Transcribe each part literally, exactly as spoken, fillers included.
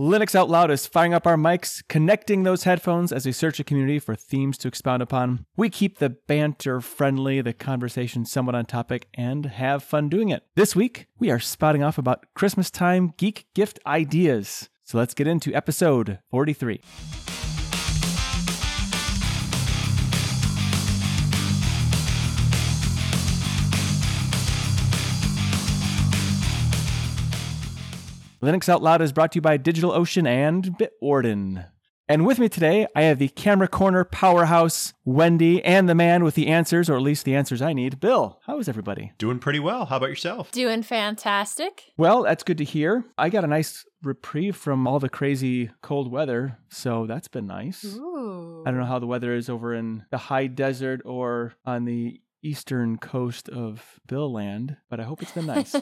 Linux Out Loud is firing up our mics, connecting those headphones as we search a community for themes to expound upon. We keep the banter friendly, the conversation somewhat on topic, and have fun doing it. This week, we are spouting off about Christmas time geek gift ideas. So let's get into episode forty-three. Linux Out Loud is brought to you by DigitalOcean and Bitwarden. And with me today, I have the Camera Corner powerhouse, Wendy, and the man with the answers, or at least the answers I need, Bill. How is everybody? Doing pretty well. How about yourself? Doing fantastic. Well, that's good to hear. I got a nice reprieve from all the crazy cold weather, so that's been nice. Ooh. I don't know how the weather is over in the high desert or on the eastern coast of Bill Land, but I hope it's been nice.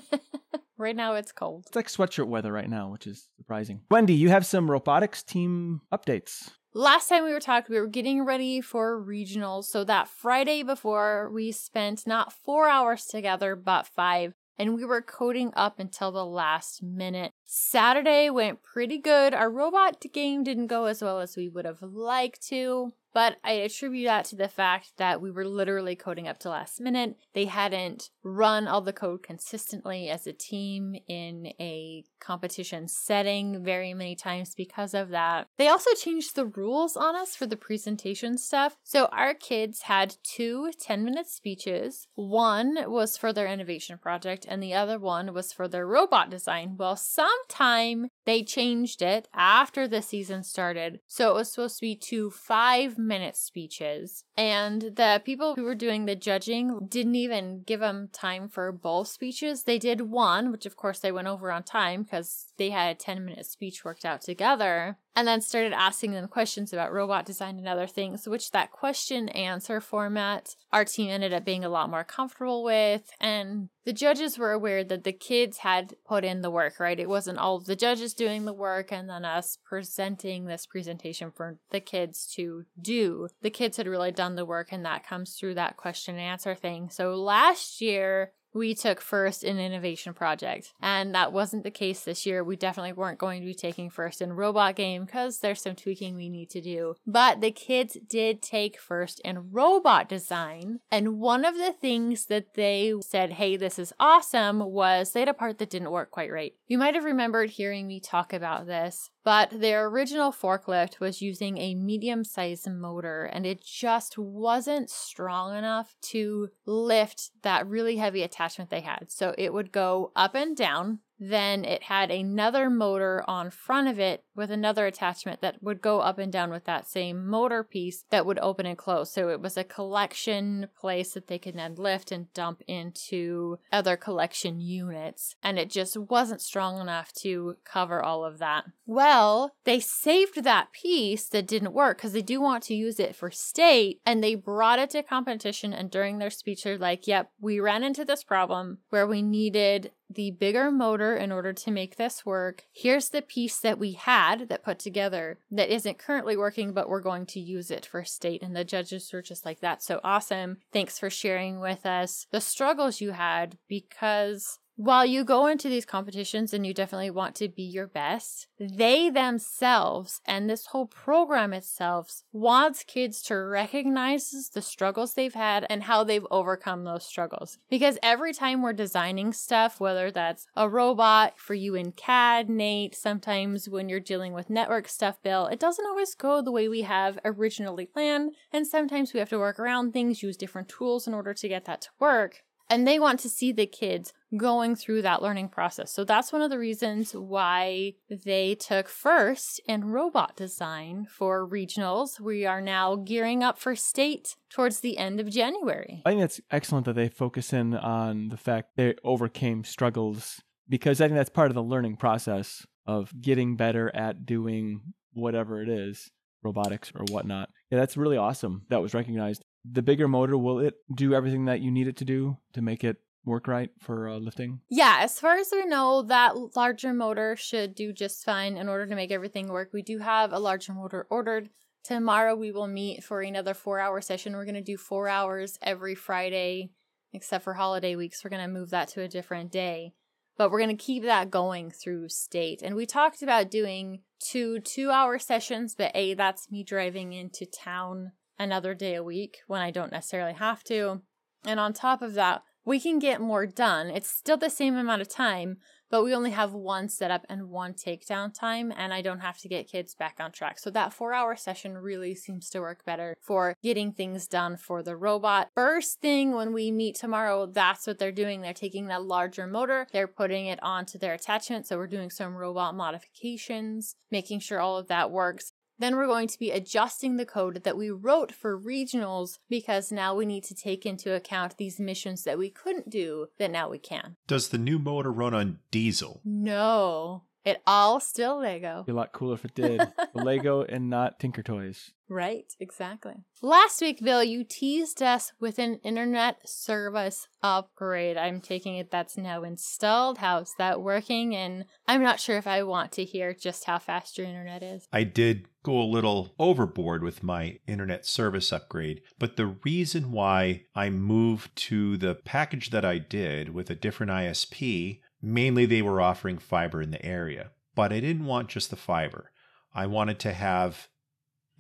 Right now, it's cold. It's like sweatshirt weather right now, which is surprising. Wendy, you have some robotics team updates. Last time we were talking, we were getting ready for regionals. So that Friday before, we spent not four hours together, but five. And we were coding up until the last minute. Saturday went pretty good. Our robot game didn't go as well as we would have liked to. But I attribute that to the fact that we were literally coding up to last minute. They hadn't run all the code consistently as a team in a competition setting very many times because of that. They also changed the rules on us for the presentation stuff. So our kids had two ten-minute speeches. One was for their innovation project and the other one was for their robot design. Well, sometime they changed it after the season started. So it was supposed to be two five minute speeches, and the people who were doing the judging didn't even give them time for both speeches. They did one, which of course they went over on time because they had a ten minute speech worked out together, and then started asking them questions about robot design and other things, which that question answer format our team ended up being a lot more comfortable with. And the judges were aware that the kids had put in the work, right? It wasn't all of the judges doing the work and then us presenting this presentation for the kids to do. The kids had really done the work, and that comes through that question and answer thing. So last year, we took first in innovation project, and that wasn't the case this year. We definitely weren't going to be taking first in robot game because there's some tweaking we need to do. But the kids did take first in robot design, and one of the things that they said, hey, this is awesome, was they had a part that didn't work quite right. You might have remembered hearing me talk about this, but their original forklift was using a medium-sized motor, and it just wasn't strong enough to lift that really heavy attachment they had. So it would go up and down. Then it had another motor on front of it with another attachment that would go up and down with that same motor piece that would open and close. So it was a collection place that they could then lift and dump into other collection units. And it just wasn't strong enough to cover all of that. Well, they saved that piece that didn't work because they do want to use it for state. And they brought it to competition. And during their speech, they're like, yep, we ran into this problem where we needed the bigger motor in order to make this work. Here's the piece that we had that put together that isn't currently working, but we're going to use it for state. And the judges were just like, that's so awesome. Thanks for sharing with us the struggles you had, because while you go into these competitions and you definitely want to be your best, they themselves and this whole program itself wants kids to recognize the struggles they've had and how they've overcome those struggles. Because every time we're designing stuff, whether that's a robot for you in C A D, Nate, sometimes when you're dealing with network stuff, Bill, it doesn't always go the way we have originally planned. And sometimes we have to work around things, use different tools in order to get that to work. And they want to see the kids going through that learning process. So that's one of the reasons why they took first in robot design for regionals. We are now gearing up for state towards the end of January. I think that's excellent that they focus in on the fact they overcame struggles, because I think that's part of the learning process of getting better at doing whatever it is, robotics or whatnot. Yeah, that's really awesome. That was recognized. The bigger motor, will it do everything that you need it to do to make it work right for uh, lifting? Yeah, as far as we know, that larger motor should do just fine in order to make everything work. We do have a larger motor ordered. Tomorrow we will meet for another four-hour session. We're going to do four hours every Friday, except for holiday weeks. We're going to move that to a different day. But we're going to keep that going through state. And we talked about doing two two-hour sessions, but A, that's me driving into town another day a week when I don't necessarily have to. And on top of that, we can get more done. It's still the same amount of time, but we only have one setup and one takedown time, and I don't have to get kids back on track. So that four-hour session really seems to work better for getting things done for the robot. First thing when we meet tomorrow, that's what they're doing. They're taking that larger motor, they're putting it onto their attachment, so we're doing some robot modifications, making sure all of that works. Then we're going to be adjusting the code that we wrote for regionals because now we need to take into account these missions that we couldn't do that now we can. Does the new motor run on diesel? No. It all still Lego. It'd be a lot cooler if it did. Lego and not Tinker Toys. Right, exactly. Last week, Bill, you teased us with an internet service upgrade. I'm taking it that's now installed. How's that working? And I'm not sure if I want to hear just how fast your internet is. I did go a little overboard with my internet service upgrade, but the reason why I moved to the package that I did with a different I S P, mainly they were offering fiber in the area, but I didn't want just the fiber. I wanted to have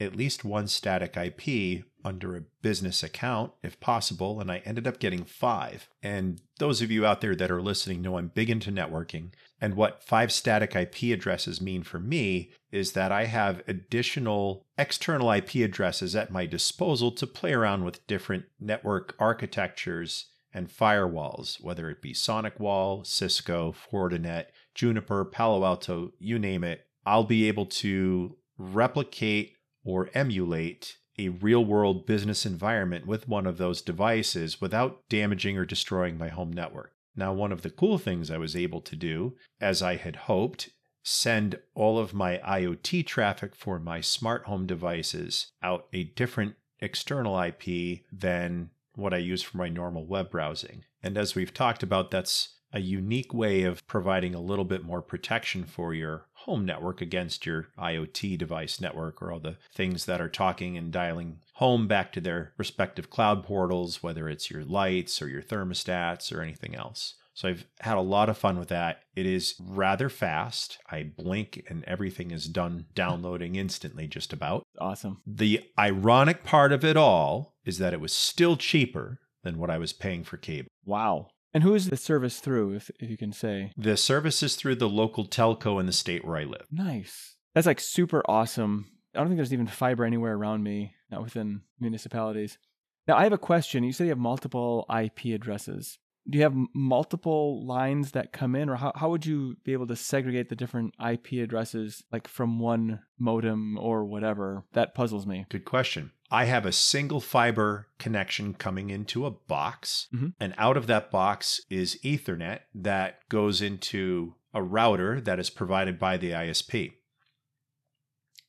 at least one static I P under a business account, if possible, and I ended up getting five. And those of you out there that are listening know I'm big into networking, and what five static I P addresses mean for me is that I have additional external I P addresses at my disposal to play around with different network architectures and firewalls, whether it be SonicWall, Cisco, Fortinet, Juniper, Palo Alto, you name it. I'll be able to replicate or emulate a real-world business environment with one of those devices without damaging or destroying my home network. Now, one of the cool things I was able to do, as I had hoped, send all of my IoT traffic for my smart home devices out a different external I P than what I use for my normal web browsing. And as we've talked about, that's a unique way of providing a little bit more protection for your home network against your IoT device network or all the things that are talking and dialing home back to their respective cloud portals, whether it's your lights or your thermostats or anything else. So I've had a lot of fun with that. It is rather fast. I blink and everything is done downloading instantly, just about. Awesome. The ironic part of it all is that it was still cheaper than what I was paying for cable. Wow. And who is the service through, if, if you can say? The service is through the local telco in the state where I live. Nice. That's like super awesome. I don't think there's even fiber anywhere around me, not within municipalities. Now, I have a question. You said you have multiple I P addresses. Do you have multiple lines that come in, or how, how would you be able to segregate the different I P addresses like from one modem or whatever? That puzzles me. Good question. I have a single fiber connection coming into a box, mm-hmm. and out of that box is Ethernet that goes into a router that is provided by the I S P.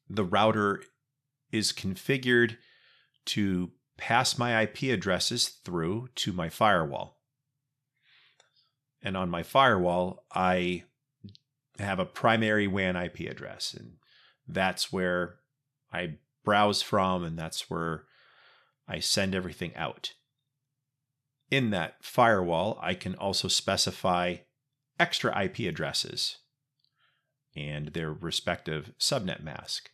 The router is configured to pass my I P addresses through to my firewall. And on my firewall, I have a primary W A N I P address, and that's where I browse from, and that's where I send everything out. In that firewall, I can also specify extra I P addresses and their respective subnet mask.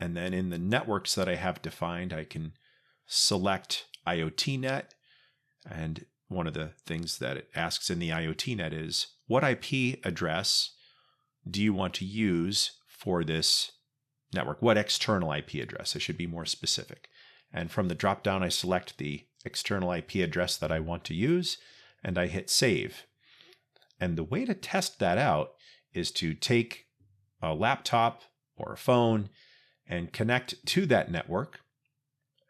And then in the networks that I have defined, I can select IoTNet, and one of the things that it asks in the IoTNet is, what I P address do you want to use for this network? What external I P address? I should be more specific. And from the drop-down, I select the external I P address that I want to use, and I hit save. And the way to test that out is to take a laptop or a phone and connect to that network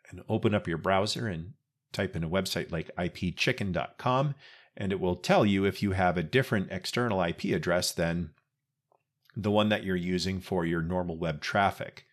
and open up your browser and type in a website like I P chicken dot com, and it will tell you if you have a different external I P address than the one that you're using for your normal web traffic.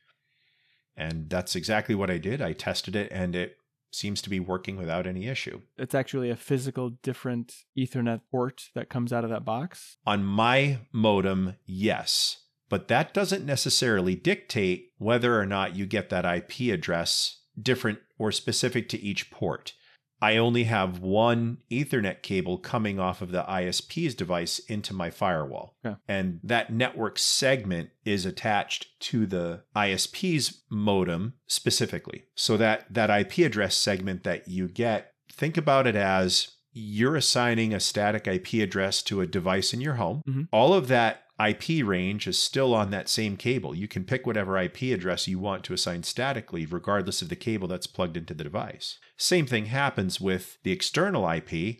And that's exactly what I did. I tested it, and it seems to be working without any issue. It's actually a physical different Ethernet port that comes out of that box? On my modem, yes. But that doesn't necessarily dictate whether or not you get that I P address different or specific to each port. I only have one Ethernet cable coming off of the I S P's device into my firewall. Okay. And that network segment is attached to the I S P's modem specifically. So that, that I P address segment that you get, think about it as you're assigning a static I P address to a device in your home. Mm-hmm. All of that I P range is still on that same cable. You can pick whatever I P address you want to assign statically, regardless of the cable that's plugged into the device. Same thing happens with the external I P.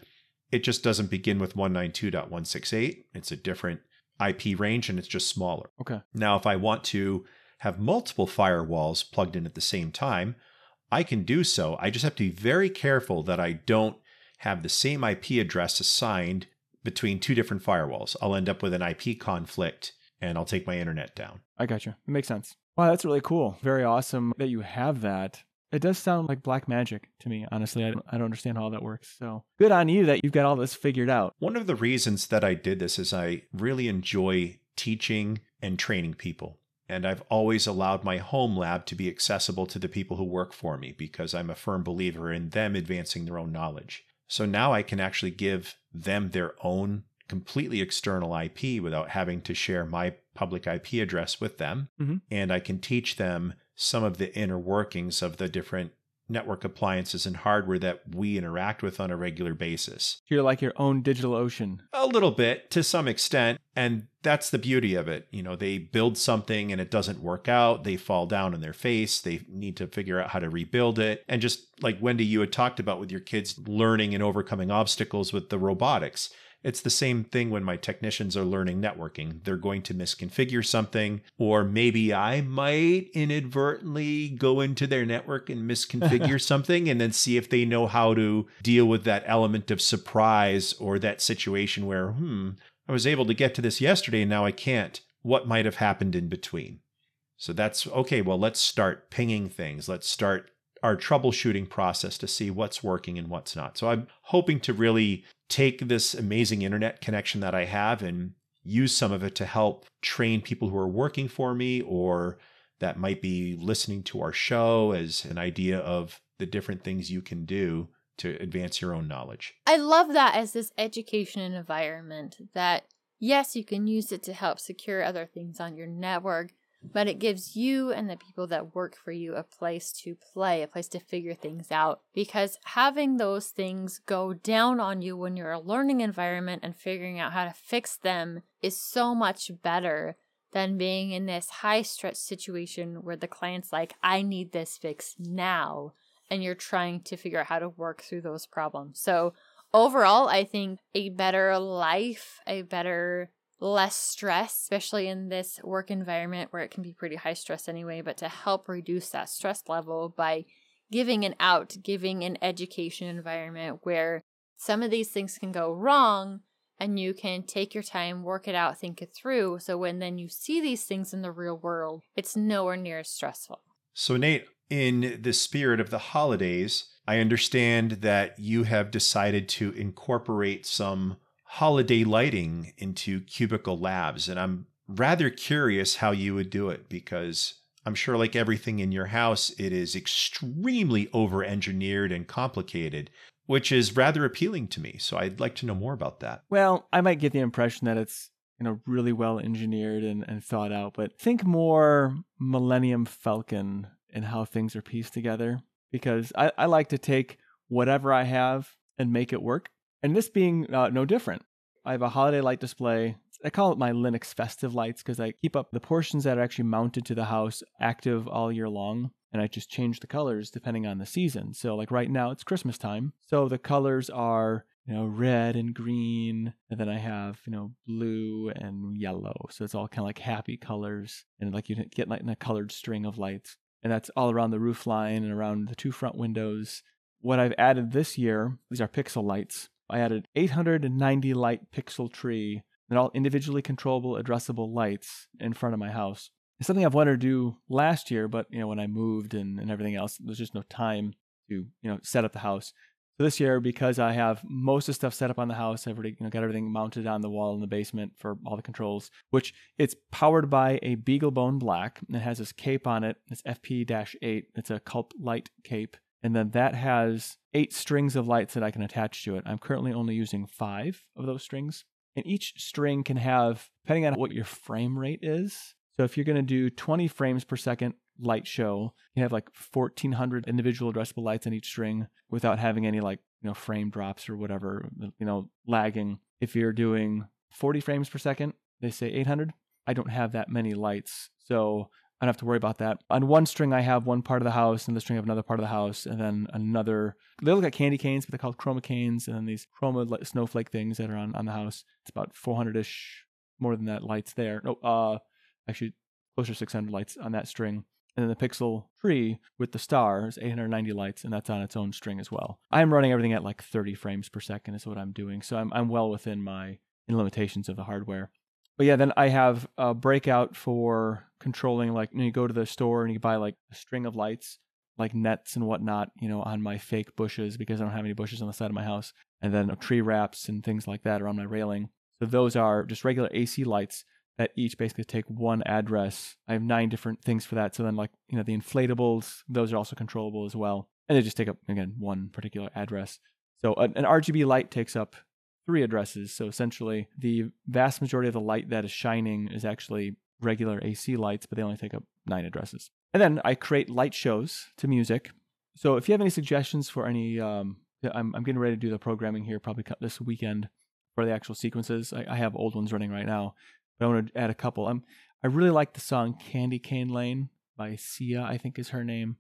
It just doesn't begin with one ninety-two dot one sixty-eight. It's a different I P range and it's just smaller. Okay. Now, if I want to have multiple firewalls plugged in at the same time, I can do so. I just have to be very careful that I don't have the same I P address assigned between two different firewalls. I'll end up with an I P conflict and I'll take my internet down. I got you. It makes sense. Wow, that's really cool. Very awesome that you have that. It does sound like black magic to me, honestly. I don't, I don't understand how that works. So good on you that you've got all this figured out. One of the reasons that I did this is I really enjoy teaching and training people. And I've always allowed my home lab to be accessible to the people who work for me because I'm a firm believer in them advancing their own knowledge. So now I can actually give them their own completely external I P without having to share my public I P address with them. Mm-hmm. And I can teach them some of the inner workings of the different network appliances and hardware that we interact with on a regular basis. You're like your own DigitalOcean. A little bit, to some extent. And that's the beauty of it. You know, they build something and it doesn't work out. They fall down on their face. They need to figure out how to rebuild it. And just like Wendy, you had talked about with your kids learning and overcoming obstacles with the robotics. It's the same thing when my technicians are learning networking. They're going to misconfigure something, or maybe I might inadvertently go into their network and misconfigure something and then see if they know how to deal with that element of surprise or that situation where, hmm, I was able to get to this yesterday and now I can't. What might have happened in between? So that's, okay, well, let's start pinging things. Let's start our troubleshooting process to see what's working and what's not. So I'm hoping to really take this amazing internet connection that I have and use some of it to help train people who are working for me or that might be listening to our show as an idea of the different things you can do to advance your own knowledge. I love that as this education environment that, yes, you can use it to help secure other things on your network, but it gives you and the people that work for you a place to play, a place to figure things out. Because having those things go down on you when you're in a learning environment and figuring out how to fix them is so much better than being in this high stress situation where the client's like, I need this fixed now. And you're trying to figure out how to work through those problems. So overall, I think a better life, a better less stress, especially in this work environment where it can be pretty high stress anyway, but to help reduce that stress level by giving an out, giving an education environment where some of these things can go wrong and you can take your time, work it out, think it through. So when then you see these things in the real world, it's nowhere near as stressful. So Nate, in the spirit of the holidays, I understand that you have decided to incorporate some holiday lighting into Cubicle Labs. And I'm rather curious how you would do it because I'm sure like everything in your house, it is extremely over-engineered and complicated, which is rather appealing to me. So I'd like to know more about that. Well, I might get the impression that it's, you know, really well engineered and, and thought out, but think more Millennium Falcon and how things are pieced together because I, I like to take whatever I have and make it work. And this being uh, no different. I have a holiday light display. I call it my Linux festive lights because I keep up the portions that are actually mounted to the house active all year long. And I just change the colors depending on the season. So like right now it's Christmas time. So the colors are, you know, red and green. And then I have, you know, blue and yellow. So it's all kind of like happy colors. And like you get like in a colored string of lights. And that's all around the roof line and around the two front windows. What I've added this year, these are pixel lights. I added eight hundred ninety light pixel tree and all individually controllable addressable lights in front of my house. It's something I've wanted to do last year, but you know, when I moved and, and everything else, there's just no time to, you know, set up the house. So this year, because I have most of the stuff set up on the house, I've already, you know, got everything mounted on the wall in the basement for all the controls, which it's powered by a BeagleBone Black. It has this cape on it. It's F P eight. It's a Culp light cape. And then that has eight strings of lights that I can attach to it. I'm currently only using five of those strings. And each string can have, depending on what your frame rate is. So if you're going to do twenty frames per second light show, you have like fourteen hundred individual addressable lights on each string without having any like, you know, frame drops or whatever, you know, lagging. If you're doing forty frames per second, they say eight hundred. I don't have that many lights, so I don't have to worry about that. On one string, I have one part of the house, and the string of another part of the house, and then another. They look like candy canes, but they're called chroma canes, and then these chroma snowflake things that are on, on the house. It's about four hundred-ish, more than that, lights there. No, uh, actually, closer to six hundred lights on that string. And then the pixel tree with the star is eight hundred ninety lights, and that's on its own string as well. I'm running everything at like thirty frames per second is what I'm doing, so I'm, I'm well within my limitations of the hardware. But yeah, then I have a breakout for controlling, like, you know, you go to the store and you buy like a string of lights, like nets and whatnot, you know, on my fake bushes because I don't have any bushes on the side of my house. And then tree wraps and things like that are on my railing. So those are just regular A C lights that each basically take one address. I have nine different things for that. So then, like, you know, the inflatables, those are also controllable as well. And they just take up, again, one particular address. So an, an R G B light takes up three addresses. So essentially, the vast majority of the light that is shining is actually regular A C lights, but they only take up nine addresses. And then I create light shows to music. So if you have any suggestions for any, um, I'm, I'm getting ready to do the programming here probably this weekend for the actual sequences. I, I have old ones running right now, but I want to add a couple. I'm, I really like the song Candy Cane Lane by Sia, I think is her name.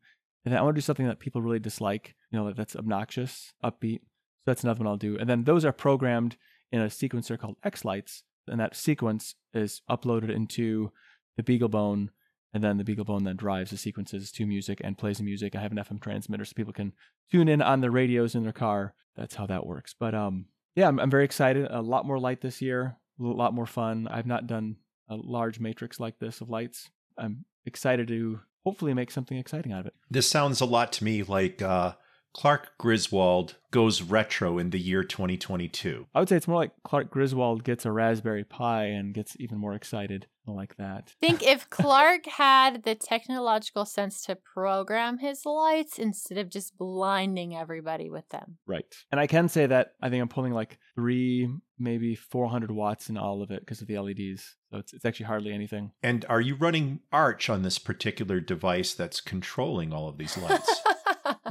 And I want to do something that people really dislike, you know, that, that's obnoxious, upbeat. So that's another one I'll do. And then those are programmed in a sequencer called X-Lights. And that sequence is uploaded into the BeagleBone. And then the BeagleBone then drives the sequences to music and plays the music. I have an F M transmitter so people can tune in on their radios in their car. That's how that works. But um, yeah, I'm, I'm very excited. A lot more light this year. A lot more fun. I've not done a large matrix like this of lights. I'm excited to hopefully make something exciting out of it. This sounds a lot to me like... Uh... Clark Griswold goes retro in the year twenty twenty-two. I would say it's more like Clark Griswold gets a Raspberry Pi and gets even more excited like that. I think if Clark had the technological sense to program his lights instead of just blinding everybody with them. Right. And I can say that I think I'm pulling like three, maybe four hundred watts in all of it because of the L E Ds. So it's, it's actually hardly anything. And are you running Arch on this particular device that's controlling all of these lights?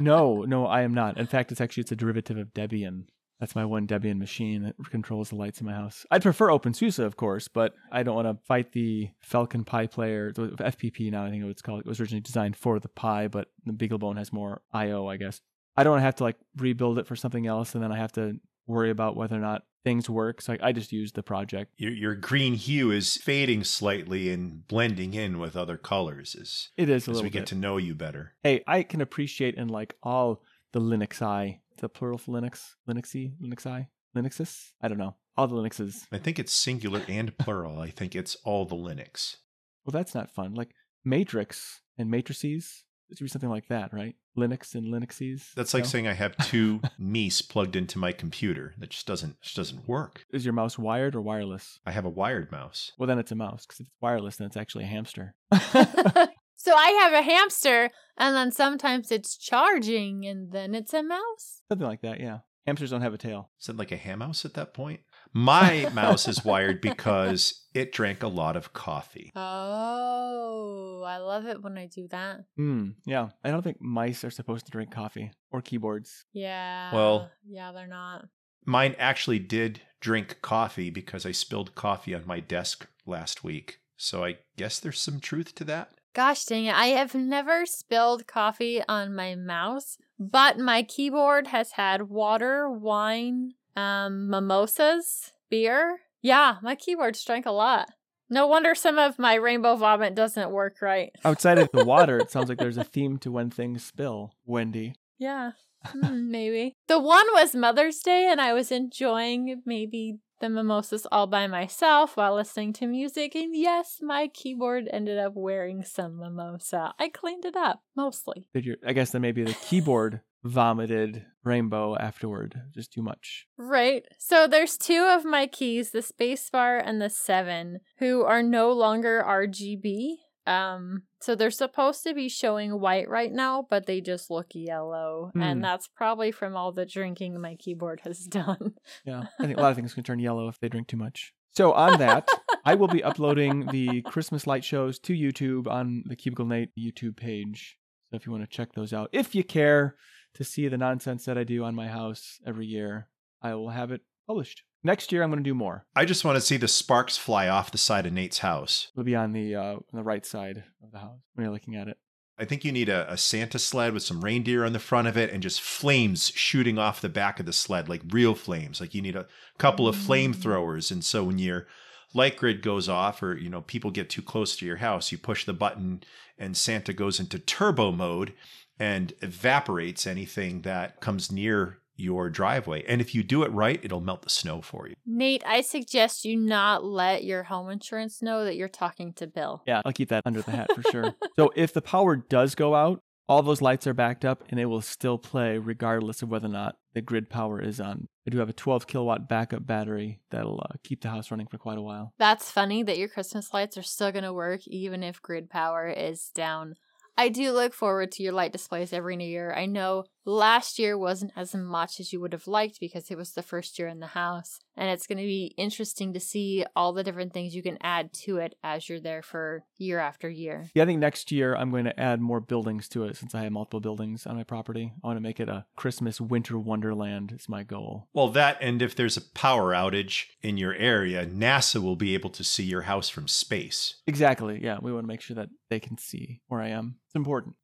No, no, I am not. In fact, it's actually, it's a derivative of Debian. That's my one Debian machine that controls the lights in my house. I'd prefer OpenSUSE, of course, but I don't want to fight the Falcon Pi player, the F P P now, I think it's called. It was originally designed for the Pi, but the BeagleBone has more I O, I guess. I don't want to have to like rebuild it for something else, and then I have to worry about whether or not things work. So I, I just use the project. Your, your green hue is fading slightly and blending in with other colors as, it is a as little we bit. Get to know you better. Hey, I can appreciate and like all the Linuxi, the plural for Linux, Linuxy, Linuxi, Linuxes? I don't know. All the Linuxes. I think it's singular and plural. I think it's all the Linux. Well, that's not fun. Like matrix and matrices. It should be something like that, right? Linux and Linuxes. That's like no? saying I have two Miis plugged into my computer. That just doesn't just doesn't work. Is your mouse wired or wireless? I have a wired mouse. Well, then it's a mouse, because if it's wireless, then it's actually a hamster. So I have a hamster, and then sometimes it's charging, and then it's a mouse. Something like that, yeah. Hamsters don't have a tail. Is it like a ham mouse at that point? My mouse is wired because it drank a lot of coffee. Oh, I love it when I do that. Mm, yeah. I don't think mice are supposed to drink coffee or keyboards. Yeah. Well, yeah, they're not. Mine actually did drink coffee because I spilled coffee on my desk last week. So I guess there's some truth to that. Gosh dang it. I have never spilled coffee on my mouse, but my keyboard has had water, wine, Um, mimosas, beer. Yeah, my keyboards drank a lot. No wonder some of my rainbow vomit doesn't work right. Outside of the water, it sounds like there's a theme to when things spill, Wendy. Yeah, maybe. The one was Mother's Day, and I was enjoying maybe the mimosas all by myself while listening to music. And yes, my keyboard ended up wearing some mimosa. I cleaned it up, mostly. Did you, I guess then maybe the keyboard vomited rainbow afterward. Just too much. Right. So there's two of my keys, the spacebar and the seven, who are no longer R G B. Um, so they're supposed to be showing white right now, but they just look yellow. Mm. And that's probably from all the drinking my keyboard has done. Yeah, I think a lot of things can turn yellow if they drink too much. So on that, I will be uploading the Christmas light shows to YouTube on the Cubicle Nate YouTube page. So if you want to check those out, if you care to see the nonsense that I do on my house every year, I will have it published. Next year, I'm going to do more. I just want to see the sparks fly off the side of Nate's house. It'll be on the uh, on the right side of the house when you're looking at it. I think you need a, a Santa sled with some reindeer on the front of it and just flames shooting off the back of the sled, like real flames. Like you need a couple of flamethrowers. And so when your light grid goes off or, you know, people get too close to your house, you push the button and Santa goes into turbo mode and evaporates anything that comes near your driveway. And if you do it right, it'll melt the snow for you. Nate, I suggest you not let your home insurance know that you're talking to Bill. Yeah, I'll keep that under the hat for sure. So if the power does go out, all those lights are backed up and they will still play regardless of whether or not the grid power is on. I do have a twelve kilowatt backup battery that'll uh, keep the house running for quite a while. That's funny that your Christmas lights are still going to work even if grid power is down. I do look forward to your light displays every new year. I know last year wasn't as much as you would have liked because it was the first year in the house. And it's going to be interesting to see all the different things you can add to it as you're there for year after year. Yeah, I think next year I'm going to add more buildings to it since I have multiple buildings on my property. I want to make it a Christmas winter wonderland is my goal. Well, that and if there's a power outage in your area, NASA will be able to see your house from space. Exactly. Yeah, we want to make sure that they can see where I am. It's important.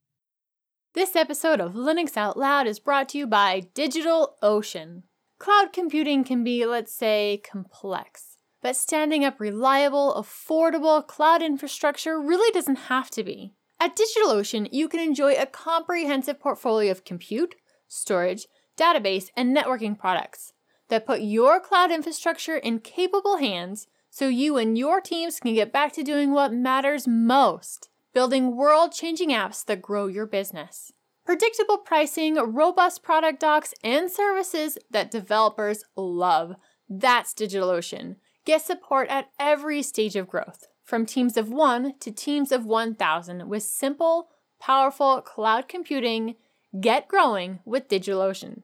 This episode of Linux Out Loud is brought to you by DigitalOcean. Cloud computing can be, let's say, complex, but standing up reliable, affordable cloud infrastructure really doesn't have to be. At DigitalOcean, you can enjoy a comprehensive portfolio of compute, storage, database, and networking products that put your cloud infrastructure in capable hands so you and your teams can get back to doing what matters most. Building world-changing apps that grow your business. Predictable pricing, robust product docs, and services that developers love. That's DigitalOcean. Get support at every stage of growth, from teams of one to teams of one thousand with simple, powerful cloud computing. Get growing with DigitalOcean.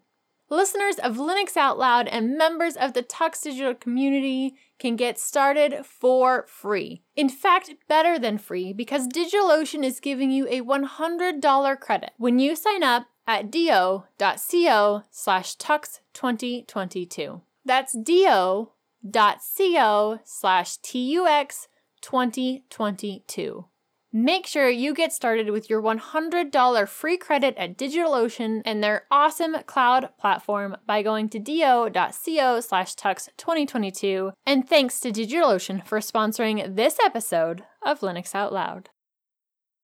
Listeners of Linux Out Loud and members of the Tux Digital community can get started for free. In fact, better than free, because DigitalOcean is giving you a one hundred dollars credit when you sign up at do.co slash tux2022. That's do.co slash tux2022. Make sure you get started with your one hundred dollars free credit at DigitalOcean and their awesome cloud platform by going to do.co slash tux2022. And thanks to DigitalOcean for sponsoring this episode of Linux Out Loud.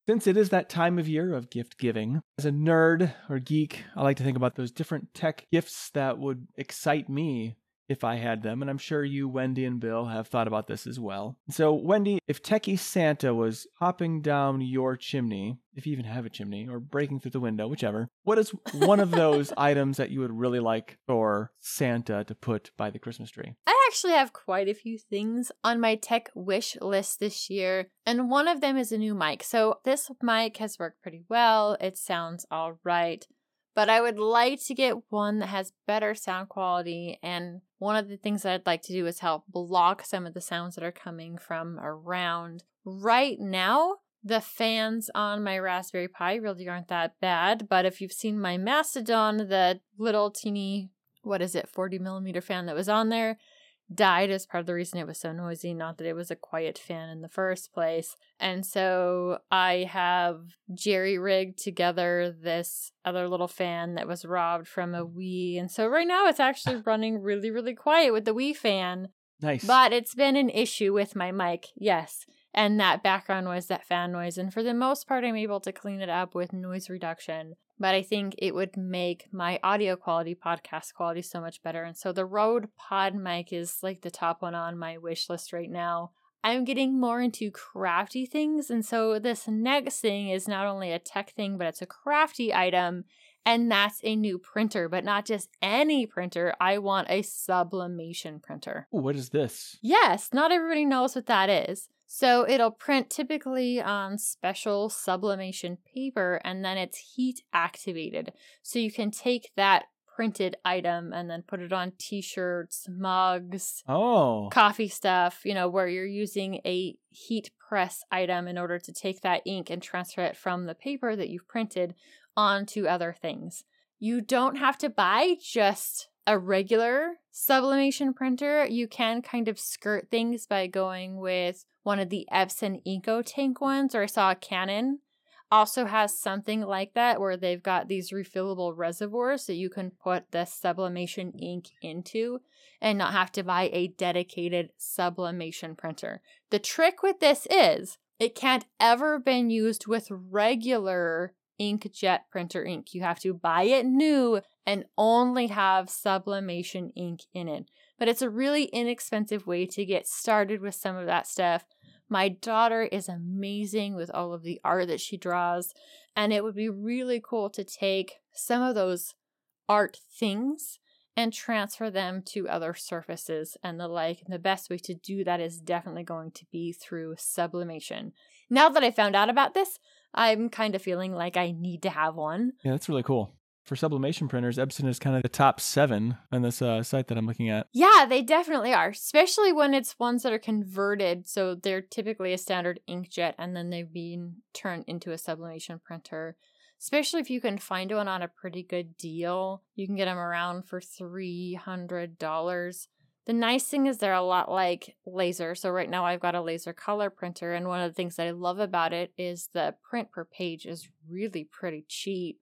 Since it is that time of year of gift giving, as a nerd or geek, I like to think about those different tech gifts that would excite me if I had them, and I'm sure you, Wendy, and Bill have thought about this as well. So, Wendy, if Techie Santa was hopping down your chimney, if you even have a chimney, or breaking through the window, whichever, what is one of those items that you would really like for Santa to put by the Christmas tree? I actually have quite a few things on my tech wish list this year, and one of them is a new mic. So this mic has worked pretty well. It sounds all right. But I would like to get one that has better sound quality. And one of the things that I'd like to do is help block some of the sounds that are coming from around. Right now, the fans on my Raspberry Pi really aren't that bad. But if you've seen my Mastodon, the little teeny, what is it, forty millimeter fan that was on there, died as part of the reason it was so noisy, not that it was a quiet fan in the first place. And so I have jerry-rigged together this other little fan that was robbed from a Wii. And so right now it's actually running really, really quiet with the Wii fan. Nice. But it's been an issue with my mic, yes. And that background noise, that fan noise. And for the most part, I'm able to clean it up with noise reduction. But I think it would make my audio quality, podcast quality so much better. And so the Rode Pod mic is like the top one on my wish list right now. I'm getting more into crafty things. And so this next thing is not only a tech thing, but it's a crafty item. And that's a new printer, but not just any printer. I want a sublimation printer. Ooh, what is this? Yes, not everybody knows what that is. So it'll print typically on special sublimation paper, and then it's heat activated. So you can take that printed item and then put it on t-shirts, mugs, oh, coffee stuff, you know, where you're using a heat press item in order to take that ink and transfer it from the paper that you've printed onto other things. You don't have to buy just a regular sublimation printer. You can kind of skirt things by going with one of the Epson InkoTank ones, or I saw Canon also has something like that where they've got these refillable reservoirs that you can put the sublimation ink into and not have to buy a dedicated sublimation printer. The trick with this is it can't ever been used with regular inkjet printer ink. You have to buy it new and only have sublimation ink in it. But it's a really inexpensive way to get started with some of that stuff. My daughter is amazing with all of the art that she draws, and it would be really cool to take some of those art things and transfer them to other surfaces and the like. And the best way to do that is definitely going to be through sublimation. Now that I found out about this, I'm kind of feeling like I need to have one. Yeah, that's really cool. For sublimation printers, Epson is kind of the top seven on this uh, site that I'm looking at. Yeah, they definitely are, especially when it's ones that are converted. So they're typically a standard inkjet, and then they've been turned into a sublimation printer. Especially if you can find one on a pretty good deal, you can get them around for three hundred dollars. The nice thing is they're a lot like laser. So right now I've got a laser color printer, and one of the things that I love about it is the print per page is really pretty cheap.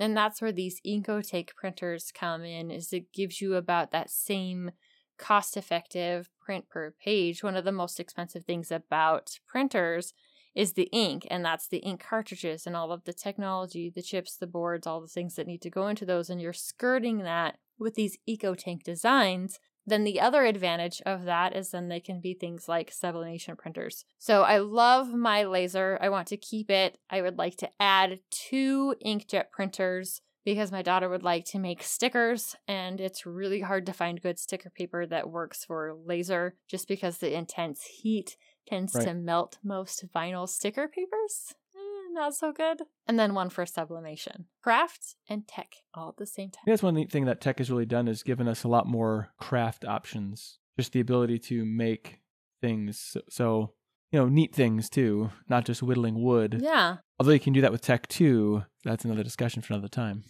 And that's where these InkoTank printers come in, is it gives you about that same cost-effective print per page. One of the most expensive things about printers is the ink, and that's the ink cartridges and all of the technology, the chips, the boards, all the things that need to go into those, and you're skirting that with these InkoTank designs. Then the other advantage of that is then they can be things like sublimation printers. So I love my laser. I want to keep it. I would like to add two inkjet printers because my daughter would like to make stickers, and it's really hard to find good sticker paper that works for laser just because the intense heat tends right. to melt most vinyl sticker papers. Eh, not so good. And then one for sublimation. Craft and tech all at the same time. I think that's one neat thing that tech has really done, is given us a lot more craft options. Just the ability to make things. So, you know, neat things too, not just whittling wood. Yeah. Although you can do that with tech too. That's another discussion for another time.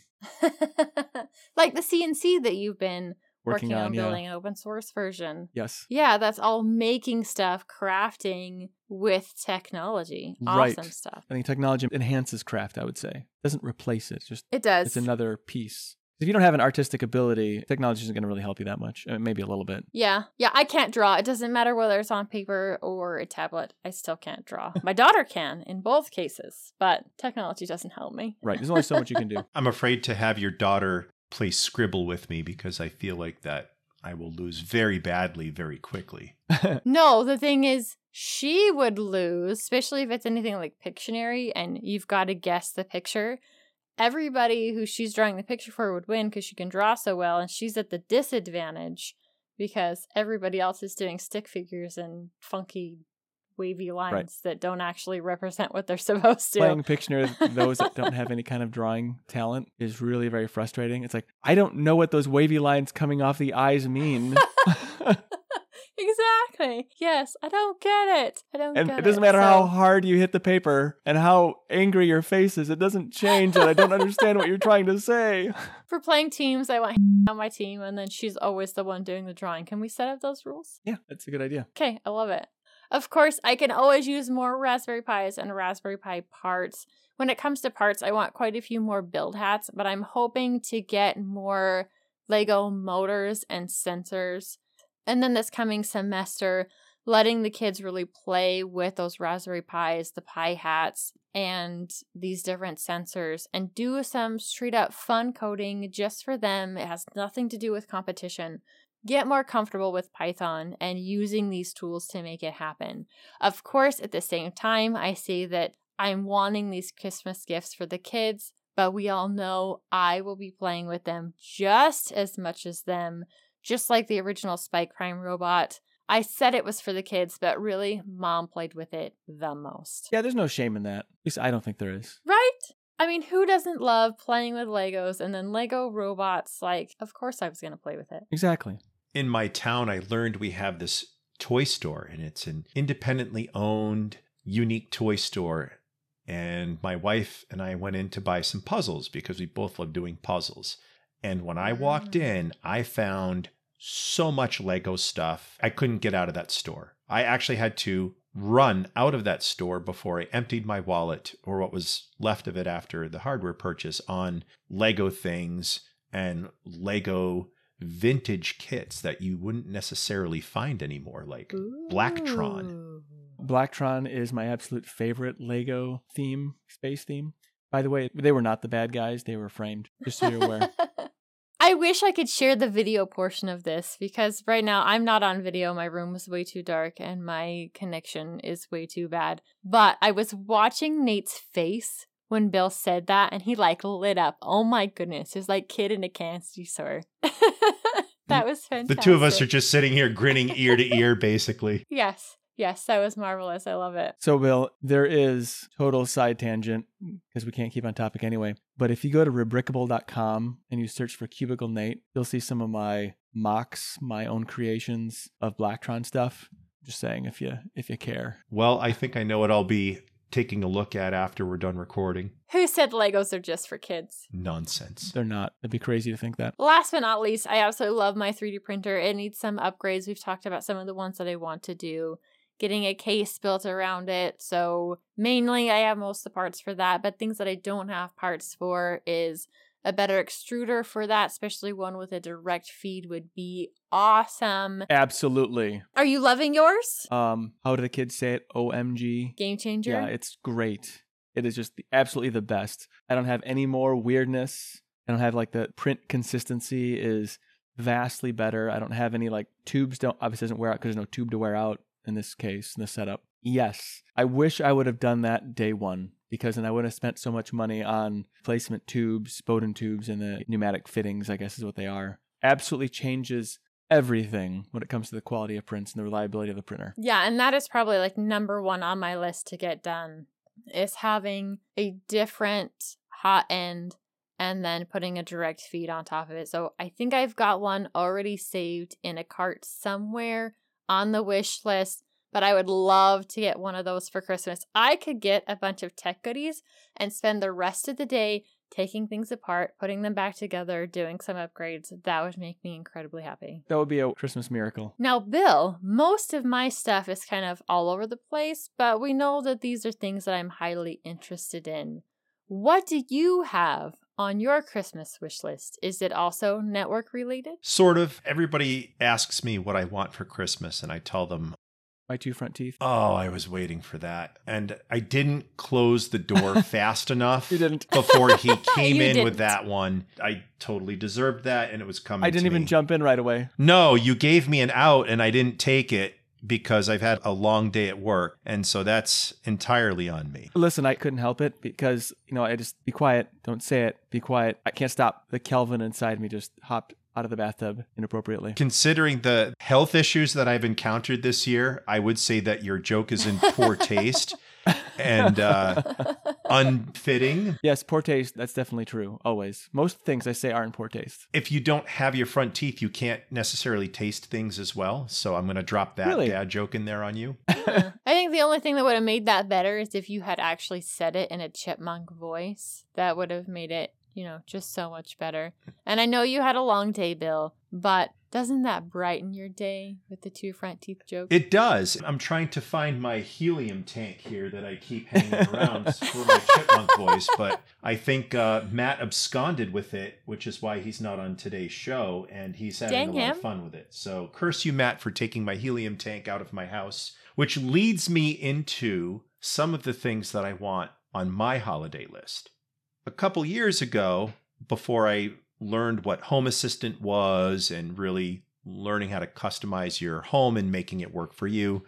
Like the C N C that you've been working, working on, on building yeah. an open source version. Yes. Yeah, that's all making stuff, crafting with technology. Awesome right. stuff. I think technology enhances craft, I would say. It doesn't replace it. Just it does. It's another piece. If you don't have an artistic ability, technology isn't going to really help you that much. I mean, maybe a little bit. Yeah. Yeah, I can't draw. It doesn't matter whether it's on paper or a tablet. I still can't draw. My daughter can in both cases, but technology doesn't help me. Right. There's only so much you can do. I'm afraid to have your daughter play Scribble with me because I feel like that I will lose very badly very quickly. No, the thing is, she would lose, especially if it's anything like Pictionary and you've got to guess the picture. Everybody who she's drawing the picture for would win because she can draw so well, and she's at the disadvantage because everybody else is doing stick figures and funky wavy lines right. that don't actually represent what they're supposed to. Playing Pictionary, those that don't have any kind of drawing talent is really very frustrating. It's like, I don't know what those wavy lines coming off the eyes mean. Exactly. Yes, I don't get it. I don't and get it. And it doesn't matter so. how hard you hit the paper and how angry your face is. It doesn't change, and I don't understand what you're trying to say. For playing teams, I want on my team, and then she's always the one doing the drawing. Can we set up those rules? Yeah, that's a good idea. Okay, I love it. Of course, I can always use more Raspberry Pis and Raspberry Pi parts. When it comes to parts, I want quite a few more build hats, but I'm hoping to get more Lego motors and sensors. And then this coming semester, letting the kids really play with those Raspberry Pis, the Pi hats, and these different sensors, and do some straight up fun coding just for them. It has nothing to do with competition. Get more comfortable with Python and using these tools to make it happen. Of course, at the same time, I say that I'm wanting these Christmas gifts for the kids, but we all know I will be playing with them just as much as them. Just like the original Spike Prime robot, I said it was for the kids, but really, Mom played with it the most. Yeah, there's no shame in that. At least I don't think there is. Right? I mean, who doesn't love playing with Legos and then Lego robots? Like, of course I was going to play with it. Exactly. In my town, I learned we have this toy store, and it's an independently owned, unique toy store. And my wife and I went in to buy some puzzles because we both love doing puzzles. And when I walked in, I found so much Lego stuff. I couldn't get out of that store. I actually had to run out of that store before I emptied my wallet, or what was left of it after the hardware purchase, on Lego things and Lego vintage kits that you wouldn't necessarily find anymore, like Ooh. Blacktron. Blacktron is my absolute favorite Lego theme, space theme. By the way, they were not the bad guys. They were framed, just so you're aware. I wish I could share the video portion of this, because right now I'm not on video. My room was way too dark and my connection is way too bad. But I was watching Nate's face when Bill said that, and he like lit up. Oh my goodness. It was like kid in a candy store. That was fantastic. The two of us are just sitting here grinning ear to ear, basically. Yes. Yes, that was marvelous. I love it. So, Bill, there is total side tangent because we can't keep on topic anyway. But if you go to rubricable dot com and you search for Cubicle Nate, you'll see some of my mocks, my own creations of Blacktron stuff. Just saying, if you if you care. Well, I think I know what I'll be taking a look at after we're done recording. Who said Legos are just for kids? Nonsense. They're not. It'd be crazy to think that. Last but not least, I absolutely love my three D printer. It needs some upgrades. We've talked about some of the ones that I want to do. Getting a case built around it. So mainly I have most of the parts for that, but things that I don't have parts for is a better extruder for that, especially one with a direct feed would be awesome. Absolutely. Are you loving yours? Um, how do the kids say it? O M G. Game changer? Yeah, it's great. It is just the, absolutely the best. I don't have any more weirdness. I don't have like the print consistency is vastly better. I don't have any like tubes. Don't obviously doesn't wear out because there's no tube to wear out. In this case, in this setup. Yes. I wish I would have done that day one, because then I wouldn't have spent so much money on placement tubes, Bowden tubes, and the pneumatic fittings, I guess is what they are. Absolutely changes everything when it comes to the quality of prints and the reliability of the printer. Yeah, and that is probably like number one on my list to get done, is having a different hot end and then putting a direct feed on top of it. So I think I've got one already saved in a cart somewhere on the wish list, but I would love to get one of those for Christmas. I could get a bunch of tech goodies and spend the rest of the day taking things apart, putting them back together, doing some upgrades. That would make me incredibly happy. That would be a Christmas miracle. Now, Bill, most of my stuff is kind of all over the place, but we know that these are things that I'm highly interested in. What do you have on your Christmas wish list? Is it also network related? Sort of. Everybody asks me what I want for Christmas, and I tell them my two front teeth. Oh, I was waiting for that. And I didn't close the door fast enough you didn't. before he came in didn't. with that one. I totally deserved that, and it was coming to me. I didn't even jump in right away. No, you gave me an out, and I didn't take it because I've had a long day at work, and so that's entirely on me. Listen, I couldn't help it because, you know, I just, be quiet, don't say it, be quiet. I can't stop. The Kelvin inside me just hopped out of the bathtub inappropriately. Considering the health issues that I've encountered this year, I would say that your joke is in poor taste and uh, unfitting. Yes, poor taste. That's definitely true. Always. Most things I say are in poor taste. If you don't have your front teeth, you can't necessarily taste things as well. So I'm going to drop that really? dad joke in there on you. Yeah. I think the only thing that would have made that better is if you had actually said it in a chipmunk voice. That would have made it, you know, just so much better. And I know you had a long day, Bill, but doesn't that brighten your day with the two front teeth joke? It does. I'm trying to find my helium tank here that I keep hanging around for my chipmunk voice, but I think uh, Matt absconded with it, which is why he's not on today's show, and he's having Dang a lot him. of fun with it. So curse you, Matt, for taking my helium tank out of my house, which leads me into some of the things that I want on my holiday list. A couple years ago, before I learned what Home Assistant was and really learning how to customize your home and making it work for you,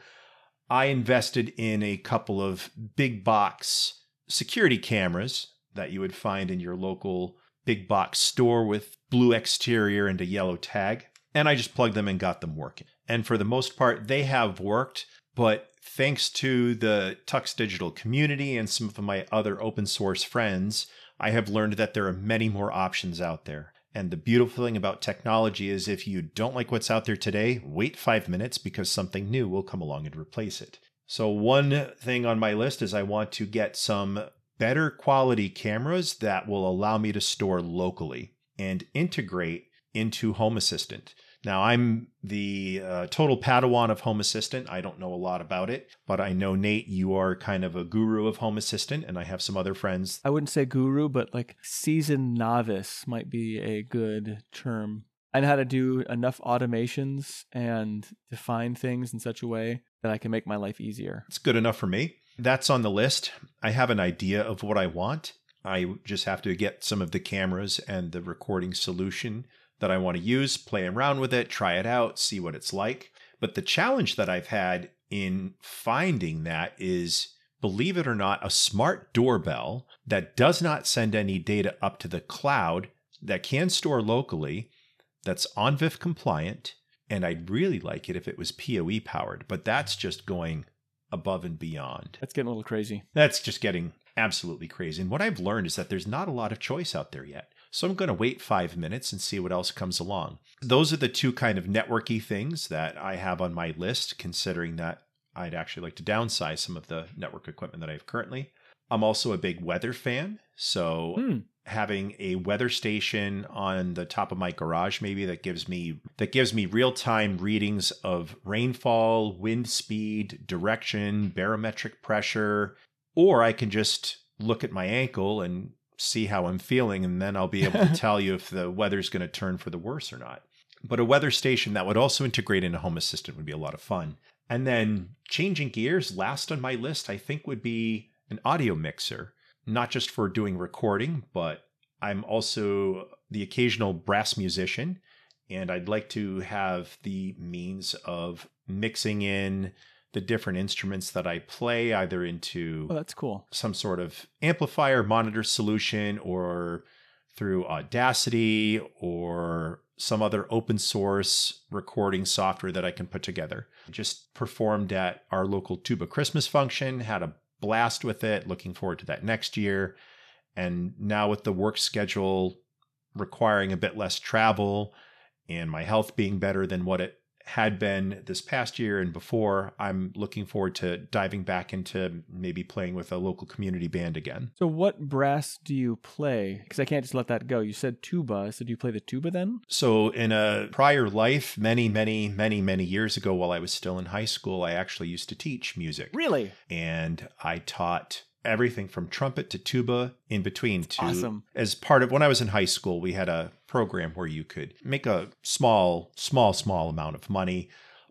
I invested in a couple of big box security cameras that you would find in your local big box store with blue exterior and a yellow tag. And I just plugged them and got them working. And for the most part, they have worked. But thanks to the Tux Digital community and some of my other open source friends, I have learned that there are many more options out there. And the beautiful thing about technology is if you don't like what's out there today, wait five minutes because something new will come along and replace it. So one thing on my list is I want to get some better quality cameras that will allow me to store locally and integrate into Home Assistant. Now, I'm the uh, total Padawan of Home Assistant. I don't know a lot about it, but I know, Nate, you are kind of a guru of Home Assistant, and I have some other friends. I wouldn't say guru, but like seasoned novice might be a good term. I know how to do enough automations and define things in such a way that I can make my life easier. It's good enough for me. That's on the list. I have an idea of what I want. I just have to get some of the cameras and the recording solution that I want to use, play around with it, try it out, see what it's like. But the challenge that I've had in finding that is, believe it or not, a smart doorbell that does not send any data up to the cloud, that can store locally, that's O N V I F compliant, and I'd really like it if it was P O E powered, but that's just going above and beyond. That's getting a little crazy. That's just getting absolutely crazy. And what I've learned is that there's not a lot of choice out there yet. So I'm going to wait five minutes and see what else comes along. Those are the two kind of networky things that I have on my list, considering that I'd actually like to downsize some of the network equipment that I have currently. I'm also a big weather fan. So hmm. having a weather station on the top of my garage, maybe that gives me that gives me real-time readings of rainfall, wind speed, direction, barometric pressure, or I can just look at my ankle and see how I'm feeling, and then I'll be able to tell you if the weather's going to turn for the worse or not. But a weather station that would also integrate into Home Assistant would be a lot of fun. And then changing gears, last on my list, I think would be an audio mixer, not just for doing recording, but I'm also the occasional brass musician, and I'd like to have the means of mixing in the different instruments that I play either into oh, that's cool. some sort of amplifier monitor solution or through Audacity or some other open source recording software that I can put together. Just performed at our local Tuba Christmas function, had a blast with it, looking forward to that next year. And now with the work schedule requiring a bit less travel and my health being better than what it had been this past year and before, I'm looking forward to diving back into maybe playing with a local community band again. So what brass do you play? Because I can't just let that go. You said tuba, so do you play the tuba then? So in a prior life, many, many, many, many years ago while I was still in high school, I actually used to teach music. Really? And I taught everything from trumpet to tuba in between. That's to awesome. As part of when I was in high school, we had a program where you could make a small, small, small amount of money,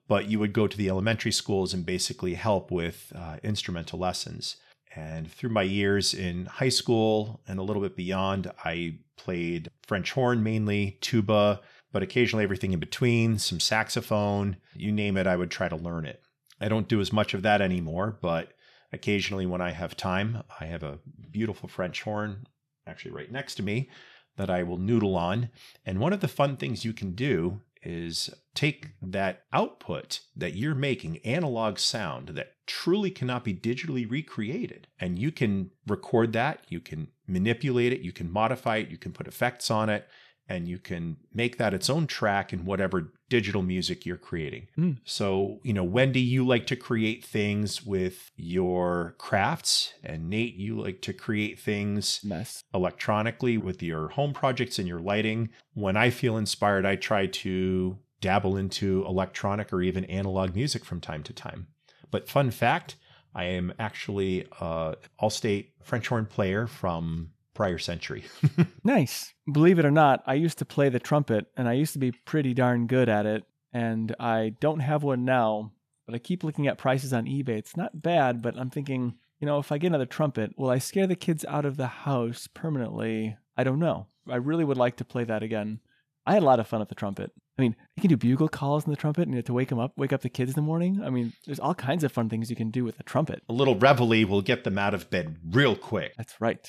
but you would go to the elementary schools and basically help with uh, instrumental lessons. And through my years in high school and a little bit beyond, I played French horn mainly, tuba, but occasionally everything in between, some saxophone, you name it, I would try to learn it. I don't do as much of that anymore, but occasionally when I have time, I have a beautiful French horn actually right next to me that I will noodle on. And one of the fun things you can do is take that output that you're making, analog sound that truly cannot be digitally recreated, and you can record that, you can manipulate it, you can modify it, you can put effects on it, and you can make that its own track in whatever digital music you're creating. Mm. So, you know, Wendy, you like to create things with your crafts, and Nate, you like to create things nice. electronically with your home projects and your lighting. When I feel inspired, I try to dabble into electronic or even analog music from time to time. But fun fact, I am actually an all-state French horn player from prior century. Nice. Believe it or not, I used to play the trumpet and I used to be pretty darn good at it. And I don't have one now, but I keep looking at prices on eBay. It's not bad, but I'm thinking, you know, if I get another trumpet, will I scare the kids out of the house permanently? I don't know. I really would like to play that again. I had a lot of fun at the trumpet. I mean, you can do bugle calls in the trumpet and you have to wake them up, wake up the kids in the morning. I mean, there's all kinds of fun things you can do with a trumpet. A little reveille will get them out of bed real quick. That's right.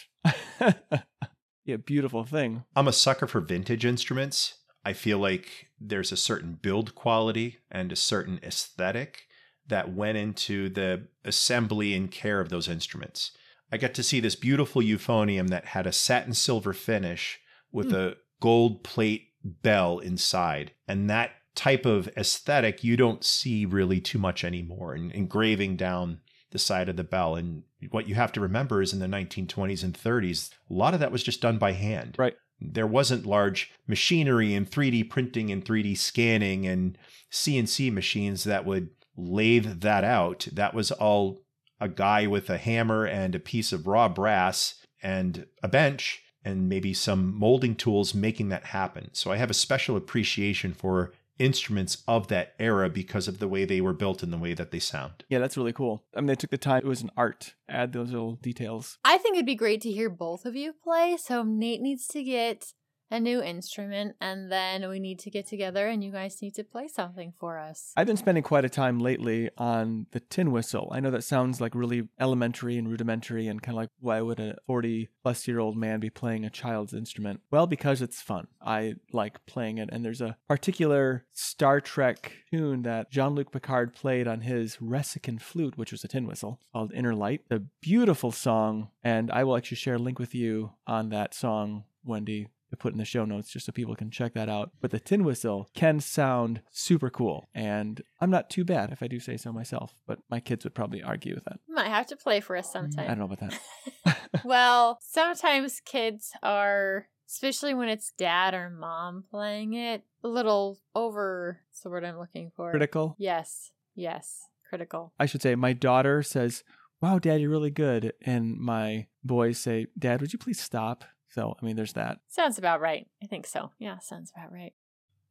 Yeah, beautiful thing. I'm a sucker for vintage instruments. I feel like there's a certain build quality and a certain aesthetic that went into the assembly and care of those instruments. I got to see this beautiful euphonium that had a satin silver finish with mm. a gold plate bell inside. And that type of aesthetic you don't see really too much anymore, and engraving down the side of the bell. And what you have to remember is in the nineteen twenties and thirties, a lot of that was just done by hand. Right. There wasn't large machinery and three D printing and three D scanning and C N C machines that would lathe that out. That was all a guy with a hammer and a piece of raw brass and a bench and maybe some molding tools making that happen. So I have a special appreciation for instruments of that era because of the way they were built and the way that they sound. Yeah, that's really cool. I mean, they took the time. It was an art. Add those little details. I think it'd be great to hear both of you play. So Nate needs to get a new instrument, and then we need to get together and you guys need to play something for us. I've been spending quite a time lately on the tin whistle. I know that sounds like really elementary and rudimentary and kind of like, why would a forty plus year old man be playing a child's instrument? Well, because it's fun. I like playing it. And there's a particular Star Trek tune that Jean-Luc Picard played on his Resican flute, which was a tin whistle, called Inner Light. A beautiful song. And I will actually share a link with you on that song, Wendy, to put in the show notes just so people can check that out. But the tin whistle can sound super cool, and I'm not too bad if I do say so myself, but my kids would probably argue with that. Might have to play for us sometime. I don't know about that. Well, sometimes kids are, especially when it's dad or mom playing it, a little over, that's the word I'm looking for. Critical? Yes. Yes. Critical. I should say my daughter says, wow, Dad, you're really good. And my boys say, Dad, would you please stop? So, I mean, there's that. Sounds about right. I think so. Yeah, sounds about right.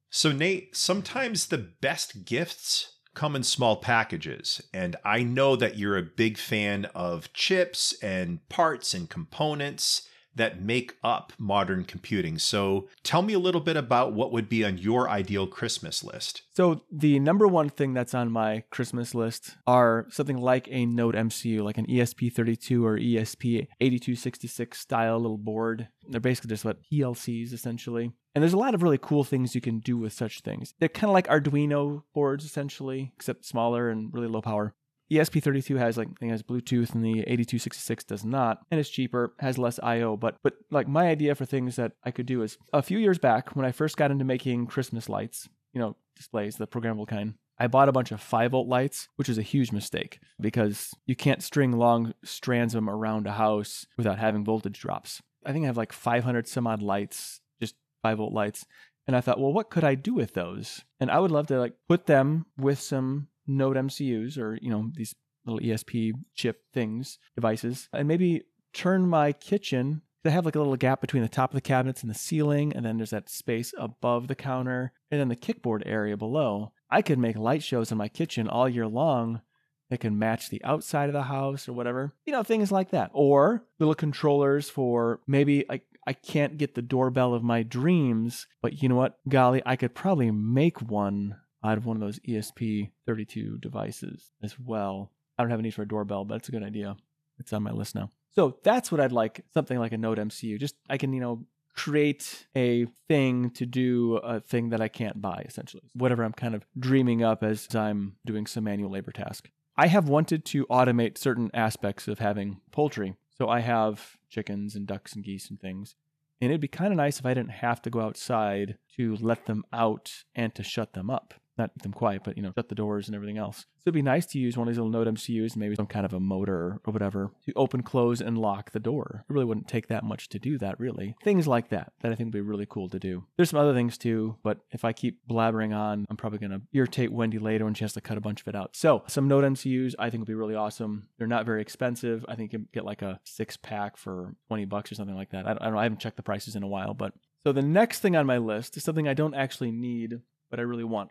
So, Nate, sometimes the best gifts come in small packages. And I know that you're a big fan of chips and parts and components that make up modern computing. So tell me a little bit about what would be on your ideal Christmas list. So the number one thing that's on my Christmas list are something like a Node M C U, like an E S P thirty-two or E S P eighty-two sixty-six style little board. They're basically just what P L Cs essentially. And there's a lot of really cool things you can do with such things. They're kind of like Arduino boards essentially, except smaller and really low power. E S P thirty-two has like it has Bluetooth and the eighty-two sixty-six does not, and it's cheaper, has less I O, but but like my idea for things that I could do is a few years back when I first got into making Christmas lights, you know, displays, the programmable kind, I bought a bunch of five volt lights, which is a huge mistake because you can't string long strands of them around a house without having voltage drops. I think I have like five hundred some odd lights, just five volt lights, and I thought, well, what could I do with those? And I would love to like put them with some Node M C Us or, you know, these little E S P chip things, devices, and maybe turn my kitchen. They have like a little gap between the top of the cabinets and the ceiling, and then there's that space above the counter and then the kickboard area below. I could make light shows in my kitchen all year long that can match the outside of the house or whatever, you know, things like that. Or little controllers for maybe like, I can't get the doorbell of my dreams, but you know what? Golly, I could probably make one out of one of those E S P thirty-two devices as well. I don't have a need for a doorbell, but it's a good idea. It's on my list now. So that's what I'd like, something like a Node M C U. Just I can, you know, create a thing to do a thing that I can't buy, essentially. Whatever I'm kind of dreaming up as I'm doing some manual labor task. I have wanted to automate certain aspects of having poultry. So I have chickens and ducks and geese and things. And it'd be kind of nice if I didn't have to go outside to let them out and to shut them up. Not keep them quiet, but, you know, shut the doors and everything else. So it'd be nice to use one of these little Node M C Us, maybe some kind of a motor or whatever, to open, close, and lock the door. It really wouldn't take that much to do that, really. Things like that, that I think would be really cool to do. There's some other things, too, but if I keep blabbering on, I'm probably going to irritate Wendy later when she has to cut a bunch of it out. So some Node M C Us I think would be really awesome. They're not very expensive. I think you can get like a six-pack for twenty bucks or something like that. I don't, I don't know. I haven't checked the prices in a while, but... So the next thing on my list is something I don't actually need, but I really want.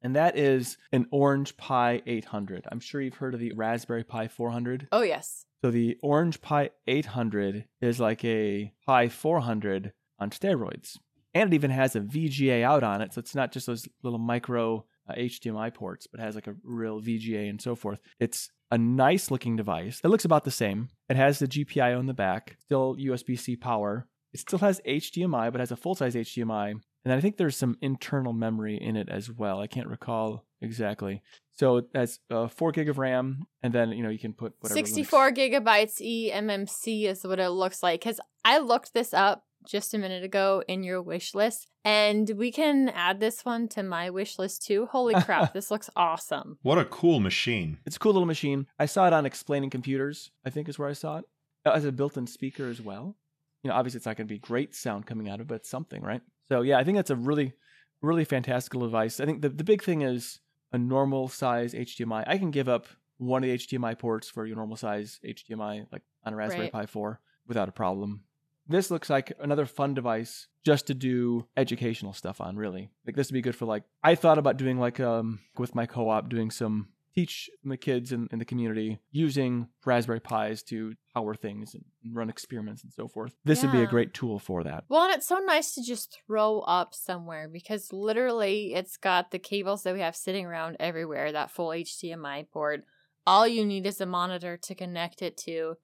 And that is an Orange Pi eight hundred. I'm sure you've heard of the Raspberry Pi four hundred. Oh, yes. So the Orange Pi eight hundred is like a Pi four hundred on steroids. And it even has a V G A out on it. So it's not just those little micro uh, H D M I ports, but it has like a real V G A and so forth. It's a nice looking device. It looks about the same. It has the G P I O in the back, still U S B-C power. It still has H D M I, but has a full-size H D M I. And I think there's some internal memory in it as well. I can't recall exactly. So that's uh, four gig of RAM, and then you know you can put whatever. sixty-four gigabytes eMMC is what it looks like. Because I looked this up just a minute ago in your wish list, and we can add this one to my wish list too. Holy crap, this looks awesome! What a cool machine! It's a cool little machine. I saw it on Explaining Computers, I think is where I saw it, as a built-in speaker as well. You know, obviously it's not going to be great sound coming out of it, but it's something, right? So yeah, I think that's a really, really fantastical device. I think the, the big thing is a normal size H D M I. I can give up one of the H D M I ports for your normal size H D M I, like on a Raspberry right. Pi four, without a problem. This looks like another fun device just to do educational stuff on, really. Like this would be good for like, I thought about doing like um with my co-op, doing some teach the kids in, in the community using Raspberry Pis to power things and run experiments and so forth. This yeah. would be a great tool for that. Well, and it's so nice to just throw up somewhere because literally it's got the cables that we have sitting around everywhere, that full H D M I port. All you need is a monitor to connect it to.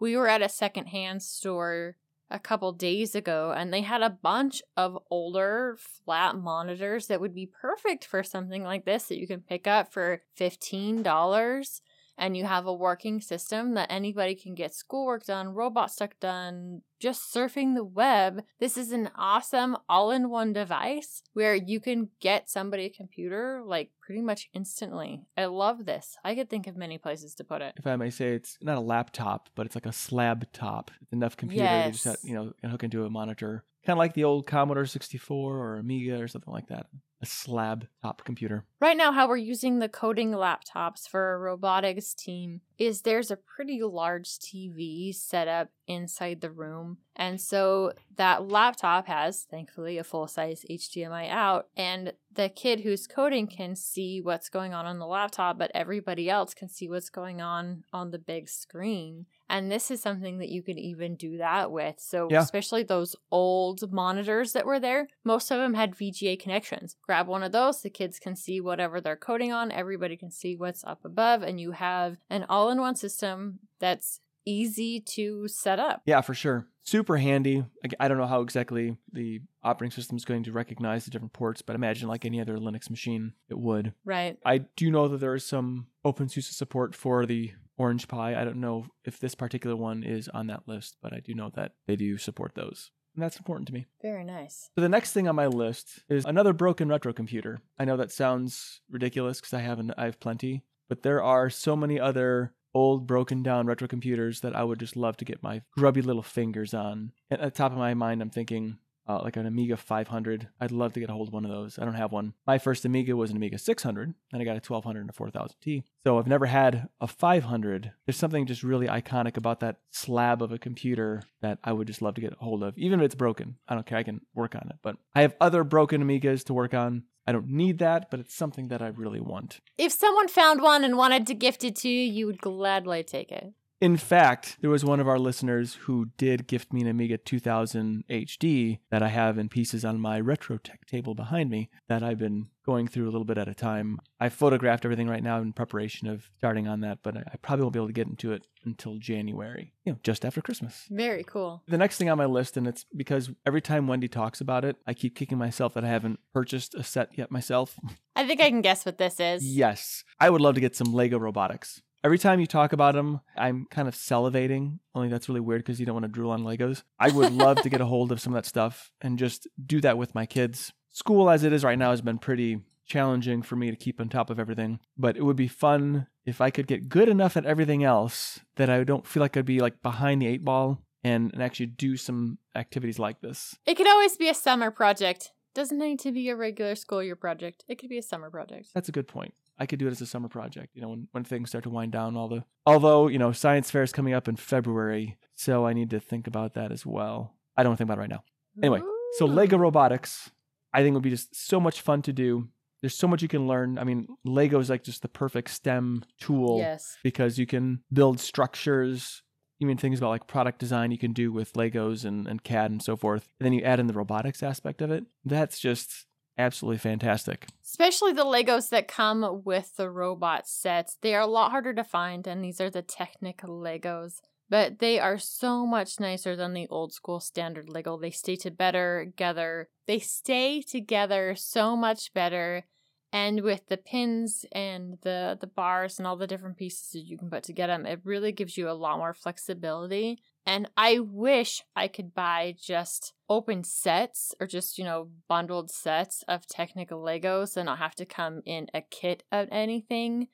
We were at a secondhand store a couple days ago, and they had a bunch of older flat monitors that would be perfect for something like this that you can pick up for fifteen dollars, and you have a working system that anybody can get schoolwork done, robot stuff done, just surfing the web. This is an awesome all-in-one device where you can get somebody a computer like pretty much instantly. I love this. I could think of many places to put it. If I may say, it's not a laptop, but it's like a slab top. Enough computer yes. you just have, you know, can hook into a monitor. Kind of like the old Commodore sixty-four or Amiga or something like that. A slab top computer. Right now, how we're using the coding laptops for a robotics team is there's a pretty large T V set up inside the room. And so that laptop has, thankfully, a full-size H D M I out. And the kid who's coding can see what's going on on the laptop, but everybody else can see what's going on on the big screen. And this is something that you could even do that with. So yeah. especially those old monitors that were there, most of them had V G A connections. Grab one of those. The kids can see whatever they're coding on. Everybody can see what's up above. And you have an all-in-one system that's easy to set up. Yeah, for sure. Super handy. I don't know how exactly the operating system is going to recognize the different ports, but imagine like any other Linux machine, it would. Right. I do know that there is some OpenSUSE support for the Orange Pi. I don't know if this particular one is on that list, but I do know that they do support those. And that's important to me. Very nice. So the next thing on my list is another broken retro computer. I know that sounds ridiculous because I have an, I have plenty, but there are so many other old broken down retro computers that I would just love to get my grubby little fingers on. And at the top of my mind, I'm thinking uh, like an Amiga five hundred. I'd love to get a hold of one of those. I don't have one. My first Amiga was an Amiga six hundred, and I got a twelve hundred and a four thousand T. So I've never had a five hundred. There's something just really iconic about that slab of a computer that I would just love to get a hold of, even if it's broken. I don't care. I can work on it. But I have other broken Amigas to work on. I don't need that, but it's something that I really want. If someone found one and wanted to gift it to you, you would gladly take it. In fact, there was one of our listeners who did gift me an Amiga two thousand H D that I have in pieces on my RetroTech table behind me that I've been going through a little bit at a time. I photographed everything right now in preparation of starting on that, but I probably won't be able to get into it until January, you know, just after Christmas. Very cool. The next thing on my list, and it's because every time Wendy talks about it, I keep kicking myself that I haven't purchased a set yet myself. I think I can guess what this is. Yes. I would love to get some Lego robotics. Every time you talk about them, I'm kind of salivating. Only that's really weird because you don't want to drool on Legos. I would love to get a hold of some of that stuff and just do that with my kids. School as it is right now has been pretty challenging for me to keep on top of everything, but it would be fun if I could get good enough at everything else that I don't feel like I'd be like behind the eight ball and, and actually do some activities like this. It could always be a summer project. Doesn't need to be a regular school year project. It could be a summer project. That's a good point. I could do it as a summer project, you know, when, when things start to wind down. All the although, you know, science fair is coming up in February, so I need to think about that as well. I don't think about it right now. Anyway, Ooh. So Lego robotics, I think would be just so much fun to do. There's so much you can learn. I mean, Lego is like just the perfect STEM tool yes. because you can build structures. Even things about like product design you can do with Legos and, and C A D and so forth. And then you add in the robotics aspect of it. That's just absolutely fantastic. Especially the Legos that come with the robot sets. They are a lot harder to find, and these are the Technic Legos. but they are so much nicer than the old school standard Liggle. They stay to better together. They stay together so much better. And with the pins and the, the bars and all the different pieces that you can put together, it really gives you a lot more flexibility. And I wish I could buy just open sets or just, you know, bundled sets of Technica Legos and not have to come in a kit of anything,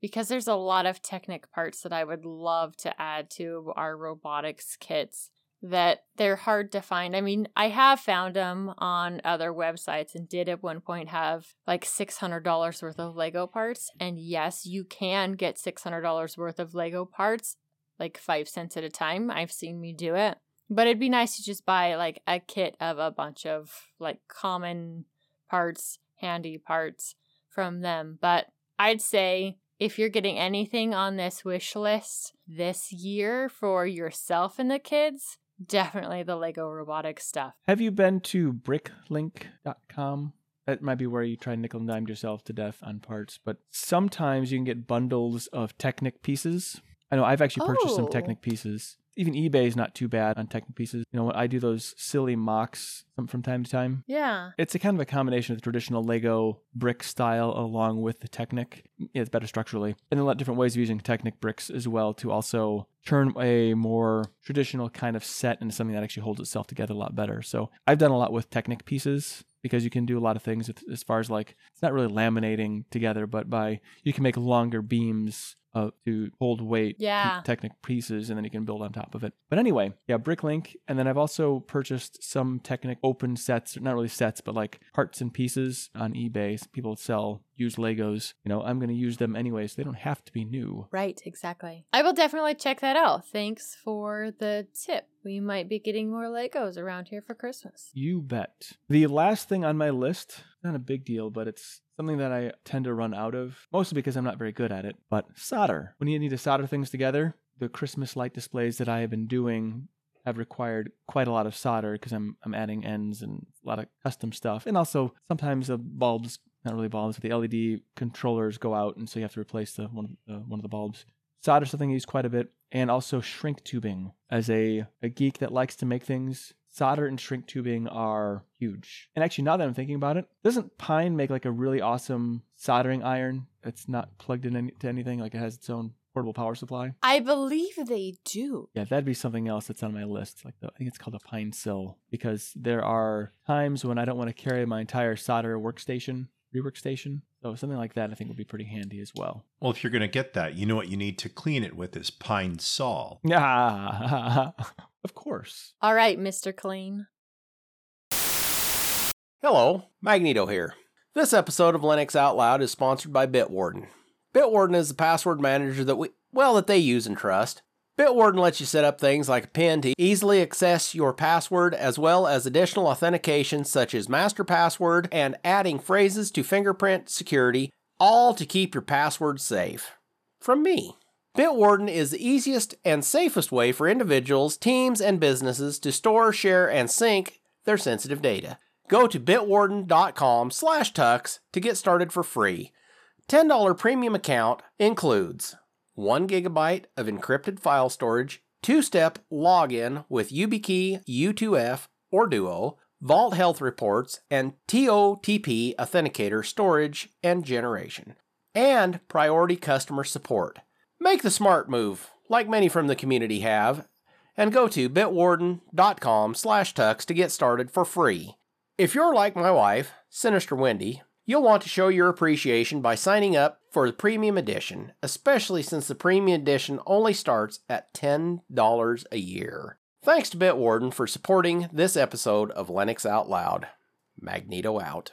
because there's a lot of Technic parts that I would love to add to our robotics kits that they're hard to find. I mean, I have found them on other websites and did at one point have like six hundred dollars worth of Lego parts. And yes, you can get six hundred dollars worth of Lego parts, like five cents at a time. I've seen me do it. But it'd be nice to just buy like a kit of a bunch of like common parts, handy parts from them. But I'd say if you're getting anything on this wish list this year for yourself and the kids, definitely the Lego robotics stuff. Have you been to bricklink dot com? That might be where you try nickel and dime yourself to death on parts, but sometimes you can get bundles of Technic pieces. I know I've actually purchased oh. some Technic pieces. Even eBay is not too bad on Technic pieces. You know, I do those silly mocks from time to time. Yeah. It's a kind of a combination of the traditional Lego brick style along with the Technic. It's better structurally. And a lot of different ways of using Technic bricks as well to also turn a more traditional kind of set into something that actually holds itself together a lot better. So I've done a lot with Technic pieces, because you can do a lot of things as far as like, it's not really laminating together, but by, you can make longer beams uh, to hold weight, yeah. p- Technic pieces, and then you can build on top of it. But anyway, yeah, Bricklink. And then I've also purchased some Technic open sets, not really sets, but like parts and pieces on eBay. People sell used Legos. You know, I'm going to use them anyways. They don't have to be new. Right, exactly. I will definitely check that out. Thanks for the tip. We might be getting more Legos around here for Christmas. You bet. The last thing on my list, not a big deal, but it's something that I tend to run out of, mostly because I'm not very good at it, but solder. When you need to solder things together, the Christmas light displays that I have been doing have required quite a lot of solder because I'm I'm adding ends and a lot of custom stuff. And also sometimes the bulbs, not really bulbs, but the L E D controllers go out, and so you have to replace the one, uh, one of the bulbs. Solder is something I use quite a bit, and also shrink tubing. As a, a geek that likes to make things, solder and shrink tubing are huge. And actually, now that I'm thinking about it, doesn't pine make like a really awesome soldering iron that's not plugged in any, to anything, like it has its own portable power supply? I believe they do. Yeah, that'd be something else that's on my list. Like the, I think it's called a pine sill, because there are times when I don't want to carry my entire solder workstation, rework station. So something like that I think would be pretty handy as well. Well, if you're going to get that, you know what you need to clean it with is pine Sol. Ah, of course. All right, Mister Clean. Hello, Magneto here. This episode of Linux Out Loud is sponsored by Bitwarden. Bitwarden is the password manager that we, well, that they use and trust. Bitwarden lets you set up things like a pin to easily access your password, as well as additional authentication such as master password and adding phrases to fingerprint security, all to keep your password safe. From me. Bitwarden is the easiest and safest way for individuals, teams, and businesses to store, share, and sync their sensitive data. Go to bitwarden dot com slash tux to get started for free. ten dollars premium account includes one gigabyte of encrypted file storage, two-step login with YubiKey, U two F, or Duo, Vault Health Reports, and T O T P Authenticator storage and generation, and priority customer support. Make the smart move, like many from the community have, and go to bitwarden dot com slash tux to get started for free. If you're like my wife, Sinister Wendy, you'll want to show your appreciation by signing up for the Premium Edition, especially since the Premium Edition only starts at ten dollars a year. Thanks to Bitwarden for supporting this episode of Linux Out Loud. Magneto out.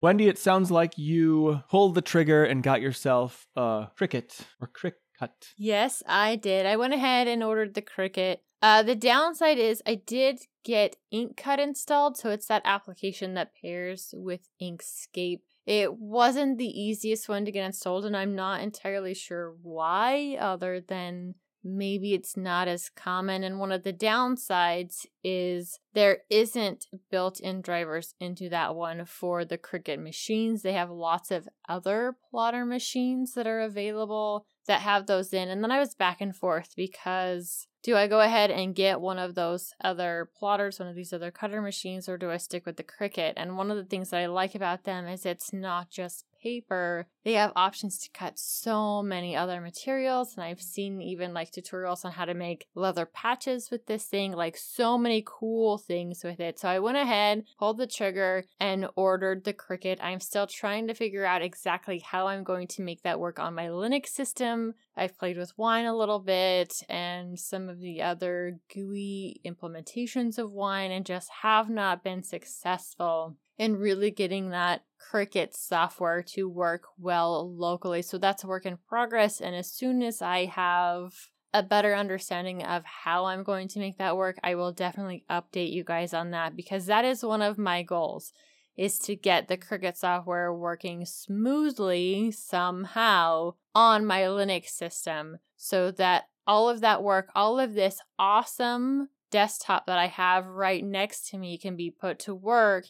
Wendy, it sounds like you pulled the trigger and got yourself a Cricut or Cricut. Yes, I did. I went ahead and ordered the Cricut. Uh, the downside is I did get InkCut installed, so it's that application that pairs with Inkscape. It wasn't the easiest one to get installed, and I'm not entirely sure why, other than maybe it's not as common. And one of the downsides is there isn't built-in drivers into that one for the Cricut machines. They have lots of other plotter machines that are available that have those in. And then I was back and forth because do I go ahead and get one of those other plotters, one of these other cutter machines, or do I stick with the Cricut? And one of the things that I like about them is it's not just paper. They have options to cut so many other materials. And I've seen even like tutorials on how to make leather patches with this thing, like so many cool things with it. So I went ahead, pulled the trigger, and ordered the Cricut. I'm still trying to figure out exactly how I'm going to make that work on my Linux system. I've played with Wine a little bit and some of the other G U I implementations of Wine and just have not been successful in really getting that Cricut software to work well locally. So that's a work in progress. And as soon as I have a better understanding of how I'm going to make that work, I will definitely update you guys on that, because that is one of my goals, is to get the Cricut software working smoothly somehow on my Linux system so that all of that work, all of this awesome desktop that I have right next to me can be put to work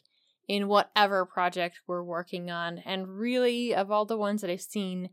in whatever project we're working on. And really, of all the ones that I've seen,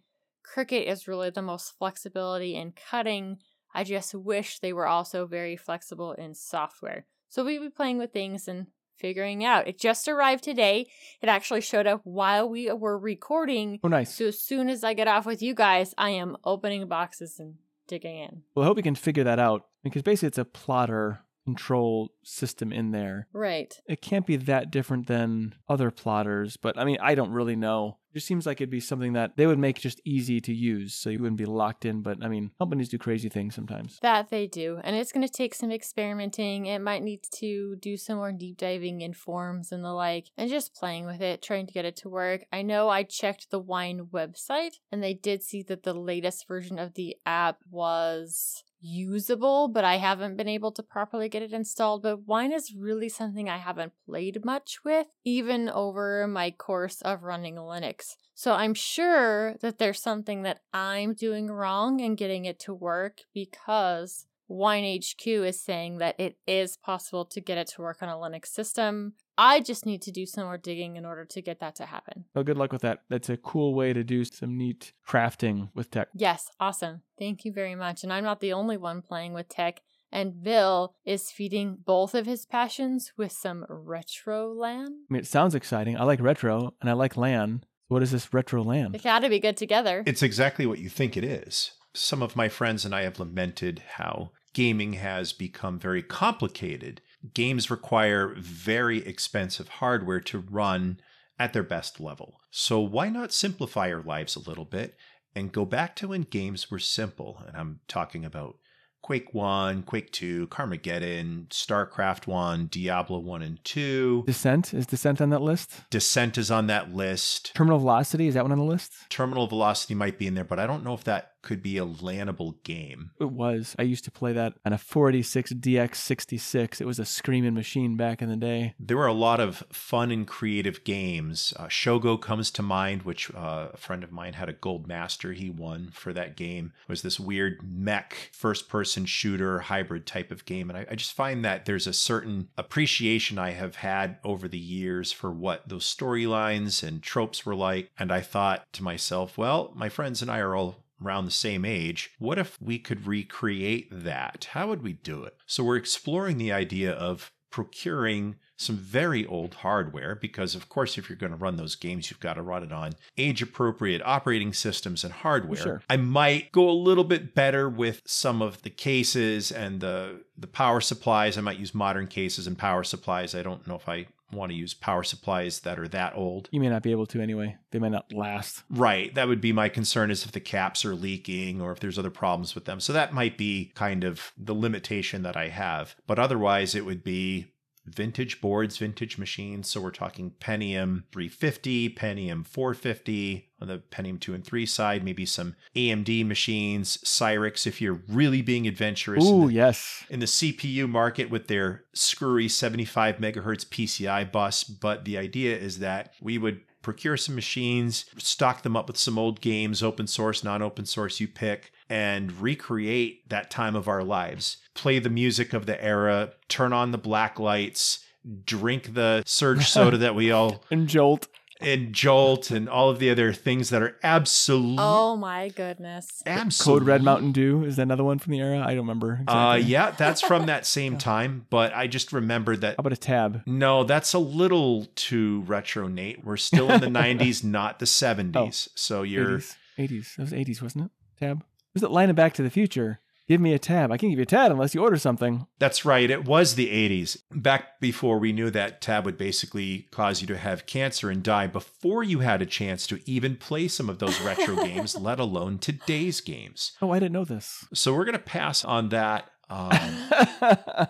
Cricut is really the most flexibility in cutting. I just wish they were also very flexible in software. So we'll be playing with things and figuring out. It just arrived today. It actually showed up while we were recording. Oh, nice. So as soon as I get off with you guys, I am opening boxes and digging in. Well, I hope we can figure that out, because basically it's a plotter control system in there. Right. It can't be that different than other plotters, but I mean, I don't really know. It just seems like it'd be something that they would make just easy to use so you wouldn't be locked in. But I mean, companies do crazy things sometimes. That they do. And it's going to take some experimenting. It might need to do some more deep diving in forms and the like, and just playing with it, trying to get it to work. I know I checked the Wine website and they did see that the latest version of the app was usable, but I haven't been able to properly get it installed. But Wine is really something I haven't played much with, even over my course of running Linux. So I'm sure that there's something that I'm doing wrong in getting it to work, because Wine H Q is saying that it is possible to get it to work on a Linux system. I just need to do some more digging in order to get that to happen. Oh, good luck with that. That's a cool way to do some neat crafting with tech. Yes, awesome. Thank you very much. And I'm not the only one playing with tech. And Bill is feeding both of his passions with some retro LAN. I mean, it sounds exciting. I like retro and I like LAN. What is this retro LAN? It's got to be good together. It's exactly what you think it is. Some of my friends and I have lamented how gaming has become very complicated. Games require very expensive hardware to run at their best level. So why not simplify our lives a little bit and go back to when games were simple? And I'm talking about Quake one, Quake two, Carmageddon, StarCraft one, Diablo one and two. Descent? Is Descent on that list? Descent is on that list. Terminal Velocity? Is that one on the list? Terminal Velocity might be in there, but I don't know if that could be a LANable game. It was. I used to play that on a four eighty-six D X sixty-six. It was a screaming machine back in the day. There were a lot of fun and creative games. Uh, Shogo comes to mind, which uh, a friend of mine had a gold master he won for that game. It was this weird mech, first-person shooter, hybrid type of game. And I, I just find that there's a certain appreciation I have had over the years for what those storylines and tropes were like. And I thought to myself, well, my friends and I are all around the same age. What if we could recreate that? How would we do it? So we're exploring the idea of procuring some very old hardware, because of course, if you're going to run those games, you've got to run it on age-appropriate operating systems and hardware. Sure. I might go a little bit better with some of the cases and the, the power supplies. I might use modern cases and power supplies. I don't know if I want to use power supplies that are that old. You may not be able to anyway. They may not last. Right. That would be my concern, is if the caps are leaking or if there's other problems with them. So that might be kind of the limitation that I have. But otherwise, it would be vintage boards, vintage machines. So we're talking Pentium three fifty, Pentium four fifty on the Pentium two and three side, maybe some A M D machines, Cyrix, if you're really being adventurous. Ooh, in the, yes. In the C P U market with their screwy seventy-five megahertz P C I bus. But the idea is that we would procure some machines, stock them up with some old games, open source, non-open source, you pick, and recreate that time of our lives. Play the music of the era, turn on the black lights, drink the surge soda that we all... and jolt. and Jolt and all of the other things that are absolute. Oh my goodness. Absolute. Code Red Mountain Dew. Is that another one from the era? I don't remember exactly. Uh, yeah, that's from that same time, but I just remember that. How about a Tab? No, that's a little too retro, Nate. We're still in the nineties, not the seventies. Oh, so you're. eighties. eighties. That was eighties, wasn't it? Tab? Was it line of Back to the Future? Give me a tab. I can't give you a tab unless you order something. That's right. It was the eighties. Back before we knew that tab would basically cause you to have cancer and die before you had a chance to even play some of those retro games, let alone today's games. Oh, I didn't know this. So we're going to pass on that. Um,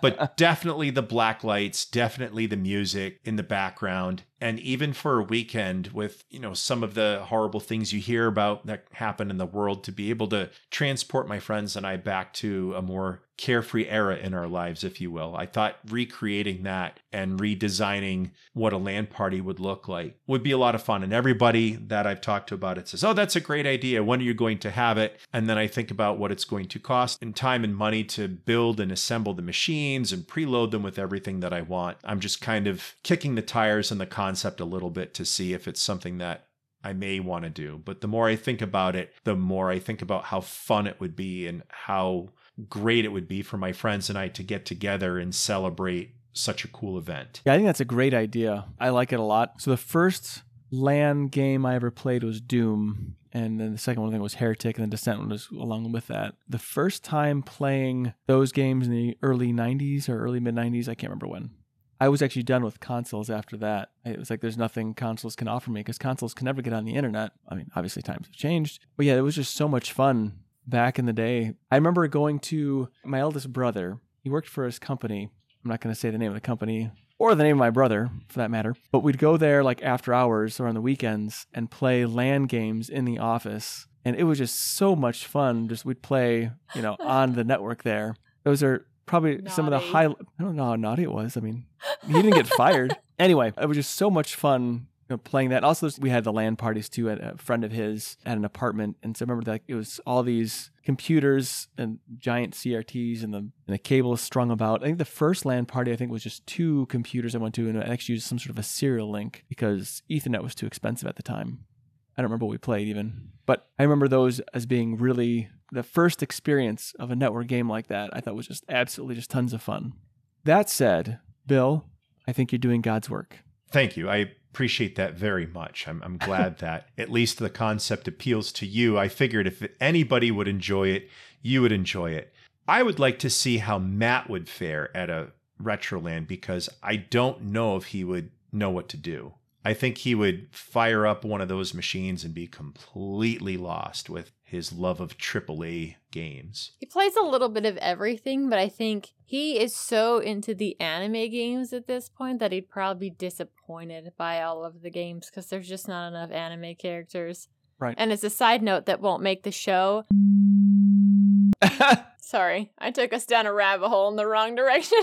but definitely the black lights, definitely the music in the background. And even for a weekend with, you know, some of the horrible things you hear about that happen in the world, to be able to transport my friends and I back to a more carefree era in our lives, if you will. I thought recreating that and redesigning what a LAN party would look like would be a lot of fun. And everybody that I've talked to about it says, oh, that's a great idea. When are you going to have it? And then I think about what it's going to cost in time and money to build and assemble the machines and preload them with everything that I want. I'm just kind of kicking the tires and the concept. concept a little bit to see if it's something that I may want to do. But the more I think about it, the more I think about how fun it would be and how great it would be for my friends and I to get together and celebrate such a cool event. Yeah, I think that's a great idea. I like it a lot. So the first LAN game I ever played was Doom. And then the second one I think was Heretic, and the Descent one was along with that. The first time playing those games in the early nineties or early mid nineties, I can't remember when. I was actually done with consoles after that. It was like, there's nothing consoles can offer me because consoles can never get on the internet. I mean, obviously times have changed, but yeah, it was just so much fun back in the day. I remember going to my eldest brother. He worked for his company. I'm not going to say the name of the company or the name of my brother for that matter, but we'd go there like after hours or on the weekends and play LAN games in the office. And it was just so much fun. Just we'd play, you know, on the network there. Those are probably naughty. Some of the high, I don't know how naughty it was. I mean, he didn't get fired. Anyway, it was just so much fun, you know, playing that. Also, we had the LAN parties too at a friend of his at an apartment. And so I remember that it was all these computers and giant C R Ts and the and the cables strung about. I think the first LAN party, I think, was just two computers I went to, and I actually used some sort of a serial link because Ethernet was too expensive at the time. I don't remember what we played even, but I remember those as being really the first experience of a network game like that. I thought was just absolutely just tons of fun. That said, Bill, I think you're doing God's work. Thank you. I appreciate that very much. I'm, I'm glad that at least the concept appeals to you. I figured if anybody would enjoy it, you would enjoy it. I would like to see how Matt would fare at a Retroland because I don't know if he would know what to do. I think he would fire up one of those machines and be completely lost with his love of triple A games. He plays a little bit of everything, but I think he is so into the anime games at this point that he'd probably be disappointed by all of the games because there's just not enough anime characters. Right. And it's a side note that won't make the show. Sorry, I took us down a rabbit hole in the wrong direction.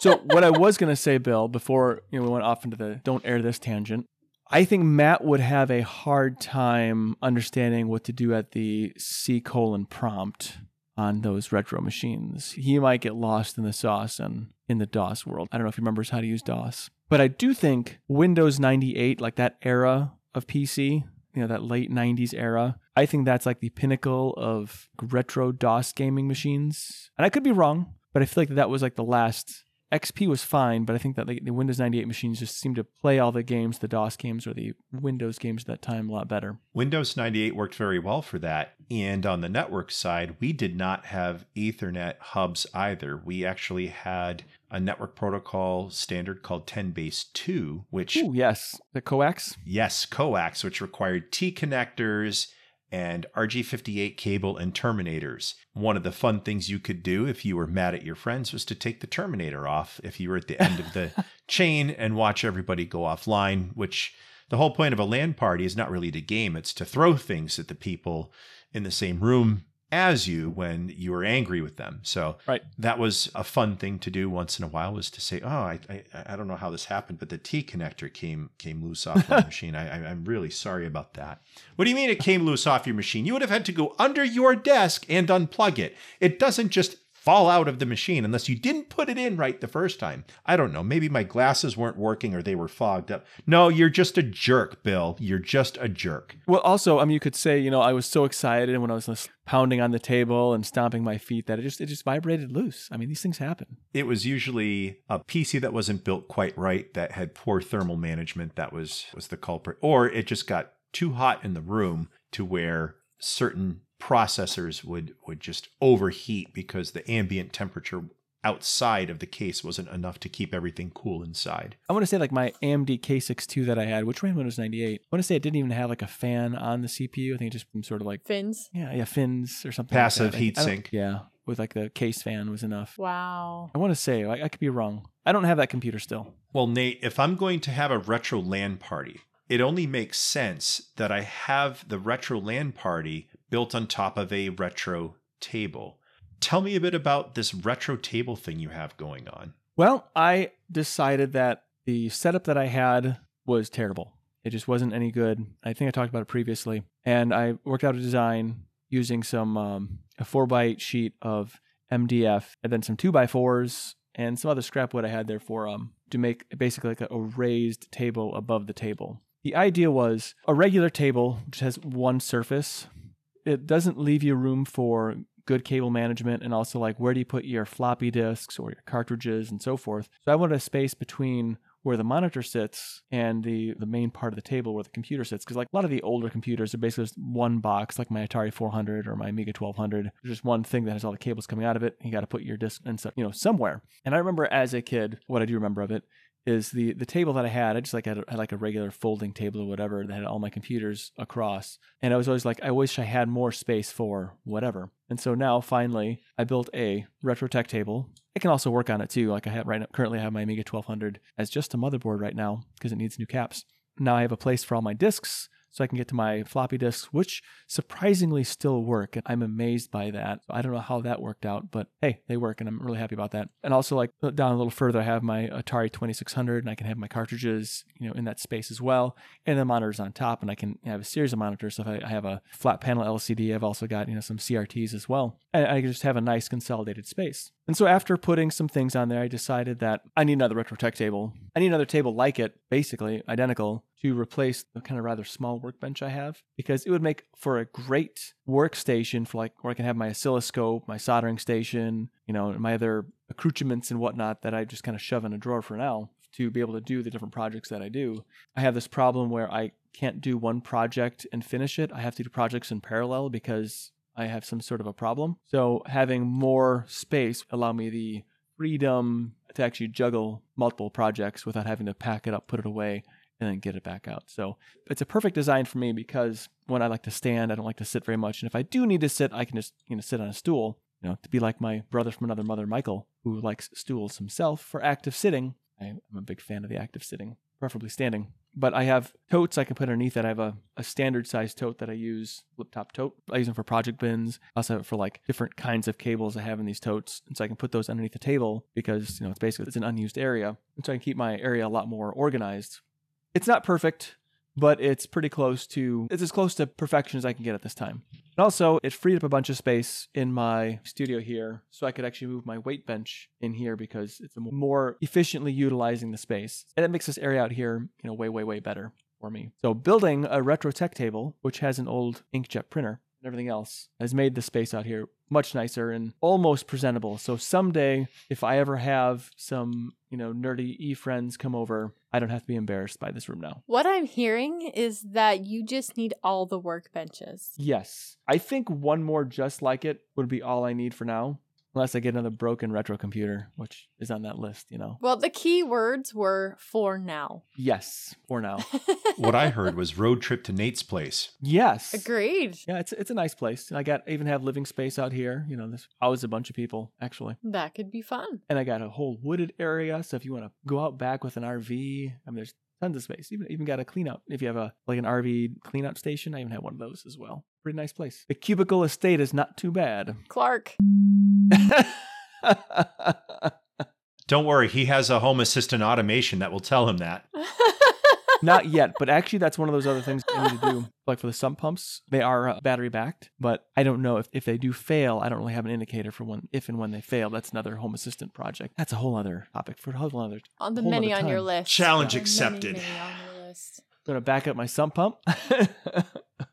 So what I was going to say, Bill, before you know, we went off into the don't air this tangent, I think Matt would have a hard time understanding what to do at the C colon prompt on those retro machines. He might get lost in the sauce and in the DOS world. I don't know if he remembers how to use DOS. But I do think Windows ninety-eight, like that era of P C, you know, that late nineties era, I think that's like the pinnacle of retro DOS gaming machines. And I could be wrong, but I feel like that was like the last... X P was fine, but I think that the Windows ninety-eight machines just seemed to play all the games, the DOS games or the Windows games at that time a lot better. Windows ninety-eight worked very well for that. And on the network side, we did not have Ethernet hubs either. We actually had a network protocol standard called ten base two, which... Ooh, yes. The coax? Yes, coax, which required T connectors and R G fifty-eight cable and terminators. One of the fun things you could do if you were mad at your friends was to take the terminator off if you were at the end of the chain and watch everybody go offline, which the whole point of a LAN party is not really to game. It's to throw things at the people in the same room as you when you were angry with them. So right. That was a fun thing to do once in a while was to say, oh, I I, I don't know how this happened, but the T connector came came loose off my machine. I, I, I'm really sorry about that. What do you mean it came loose off your machine? You would have had to go under your desk and unplug it. It doesn't just fall out of the machine unless you didn't put it in right the first time. I don't know. Maybe my glasses weren't working or they were fogged up. No, you're just a jerk, Bill. You're just a jerk. Well, also, I mean, you could say, you know, I was so excited when I was pounding on the table and stomping my feet that it just it just vibrated loose. I mean, these things happen. It was usually a P C that wasn't built quite right, that had poor thermal management. That was, was the culprit. Or it just got too hot in the room to where certain processors would, would just overheat because the ambient temperature outside of the case wasn't enough to keep everything cool inside. I want to say like my A M D K six two that I had, which ran Windows ninety-eight, I want to say it didn't even have like a fan on the C P U. I think it just sort of like... Fins? Yeah, yeah, fins or something. Passive like heat I, sink. I yeah, with like the case fan was enough. Wow. I want to say, I, I could be wrong. I don't have that computer still. Well, Nate, if I'm going to have a retro LAN party, it only makes sense that I have the retro LAN party built on top of a retro table. Tell me a bit about this retro table thing you have going on. Well, I decided that the setup that I had was terrible. It just wasn't any good. I think I talked about it previously. And I worked out a design using some um, a four by eight sheet of M D F and then some two by fours and some other scrap wood I had there for um to make basically like a, a raised table above the table. The idea was a regular table, which has one surface. It doesn't leave you room for good cable management and also like where do you put your floppy disks or your cartridges and so forth. So I wanted a space between where the monitor sits and the, the main part of the table where the computer sits. Because like a lot of the older computers are basically just one box, like my Atari four hundred or my Amiga twelve hundred. There's just one thing that has all the cables coming out of it. You got to put your disk and stuff, you know, somewhere. And I remember as a kid, what I do remember of it is the the table that I had, I just like had, a, had like a regular folding table or whatever that had all my computers across. And I was always like, I wish I had more space for whatever. And so now finally I built a RetroTech table. I can also work on it too. Like I have right now, currently I have my Amiga twelve hundred as just a motherboard right now because it needs new caps. Now I have a place for all my disks so I can get to my floppy disks, which surprisingly still work. And I'm amazed by that. I don't know how that worked out, but hey, they work and I'm really happy about that. And also like down a little further, I have my Atari twenty-six hundred and I can have my cartridges, you know, in that space as well. And the monitor's on top and I can have a series of monitors. So if I have a flat panel L C D, I've also got, you know, some C R Ts as well. And I just have a nice consolidated space. And so after putting some things on there, I decided that I need another RetroTech table. I need another table like it, basically identical, to replace the kind of rather small workbench I have, because it would make for a great workstation for like where I can have my oscilloscope, my soldering station, you know, and my other accoutrements and whatnot that I just kind of shove in a drawer for now to be able to do the different projects that I do. I have this problem where I can't do one project and finish it. I have to do projects in parallel because I have some sort of a problem. So having more space allowed me the freedom to actually juggle multiple projects without having to pack it up, put it away, and then get it back out. So it's a perfect design for me because when I like to stand, I don't like to sit very much. And if I do need to sit, I can just, you know, sit on a stool, you know, to be like my brother from another mother, Michael, who likes stools himself for active sitting. I'm a big fan of the active sitting, preferably standing. But I have totes I can put underneath it. I have a, a standard size tote that I use, flip top tote. I use them for project bins. I also have it for like different kinds of cables I have in these totes. And so I can put those underneath the table because, you know, it's basically, it's an unused area. And so I can keep my area a lot more organized. It's not perfect, but it's pretty close to, it's as close to perfection as I can get at this time. And also, it freed up a bunch of space in my studio here, so I could actually move my weight bench in here because it's more efficiently utilizing the space. And it makes this area out here, you know, way, way, way better for me. So building a RetroTech table, which has an old inkjet printer and everything else, has made the space out here much nicer and almost presentable. So someday, if I ever have some, you know, nerdy e-friends come over, I don't have to be embarrassed by this room now. What I'm hearing is that you just need all the workbenches. Yes. I think one more just like it would be all I need for now, unless I get another broken retro computer, which is on that list, you know. Well, the key words were for now. Yes, for now. What I heard was road trip to Nate's place. Yes. Agreed. Yeah, it's it's a nice place. And I got I even have living space out here. You know, there's always a bunch of people, actually. That could be fun. And I got a whole wooded area. So if you want to go out back with an R V, I mean, there's tons of space. Even even got a clean out. If you have a like an R V clean out station, I even have one of those as well. Pretty nice place. The cubicle estate is not too bad. Clark. Don't worry, he has a home assistant automation that will tell him that. Not yet, but actually that's one of those other things I need to do. Like for the sump pumps, they are uh, battery backed, but I don't know if, if they do fail. I don't really have an indicator for when, if and when they fail. That's another Home Assistant project. That's a whole other topic for a whole other. On the many on your list. Challenge accepted. Many, many on your list. Going to back up my sump pump.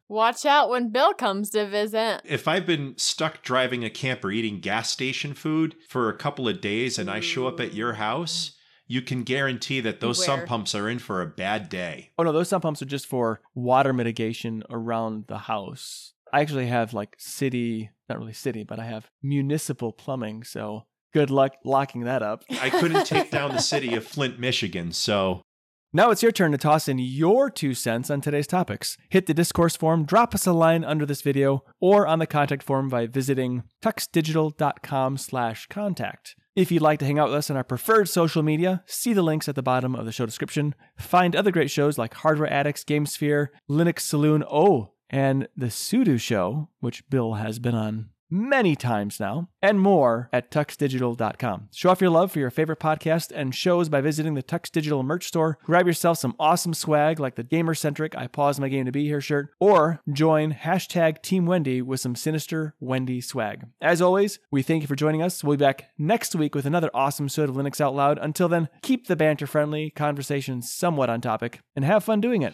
Watch out when Bill comes to visit. If I've been stuck driving a camper eating gas station food for a couple of days and Ooh. I show up at your house, you can guarantee that those Beware. sump pumps are in for a bad day. Oh, no, those sump pumps are just for water mitigation around the house. I actually have like city, not really city, but I have municipal plumbing. So good luck locking that up. I couldn't take down the city of Flint, Michigan. So now it's your turn to toss in your two cents on today's topics. Hit the discourse form, drop us a line under this video, or on the contact form by visiting tuxdigital.com slash contact. If you'd like to hang out with us on our preferred social media, see the links at the bottom of the show description. Find other great shows like Hardware Addicts, GameSphere, Linux Saloon, oh, and The Sudo Show, which Bill has been on many times now, and more at tux digital dot com. Show off your love for your favorite podcast and shows by visiting the Tux Digital merch store. Grab yourself some awesome swag like the gamer-centric I Pause My Game to Be Here shirt, or join hashtag Team Wendy with some sinister Wendy swag. As always, we thank you for joining us. We'll be back next week with another awesome episode of Linux Out Loud. Until then, keep the banter friendly, conversations somewhat on topic, and have fun doing it.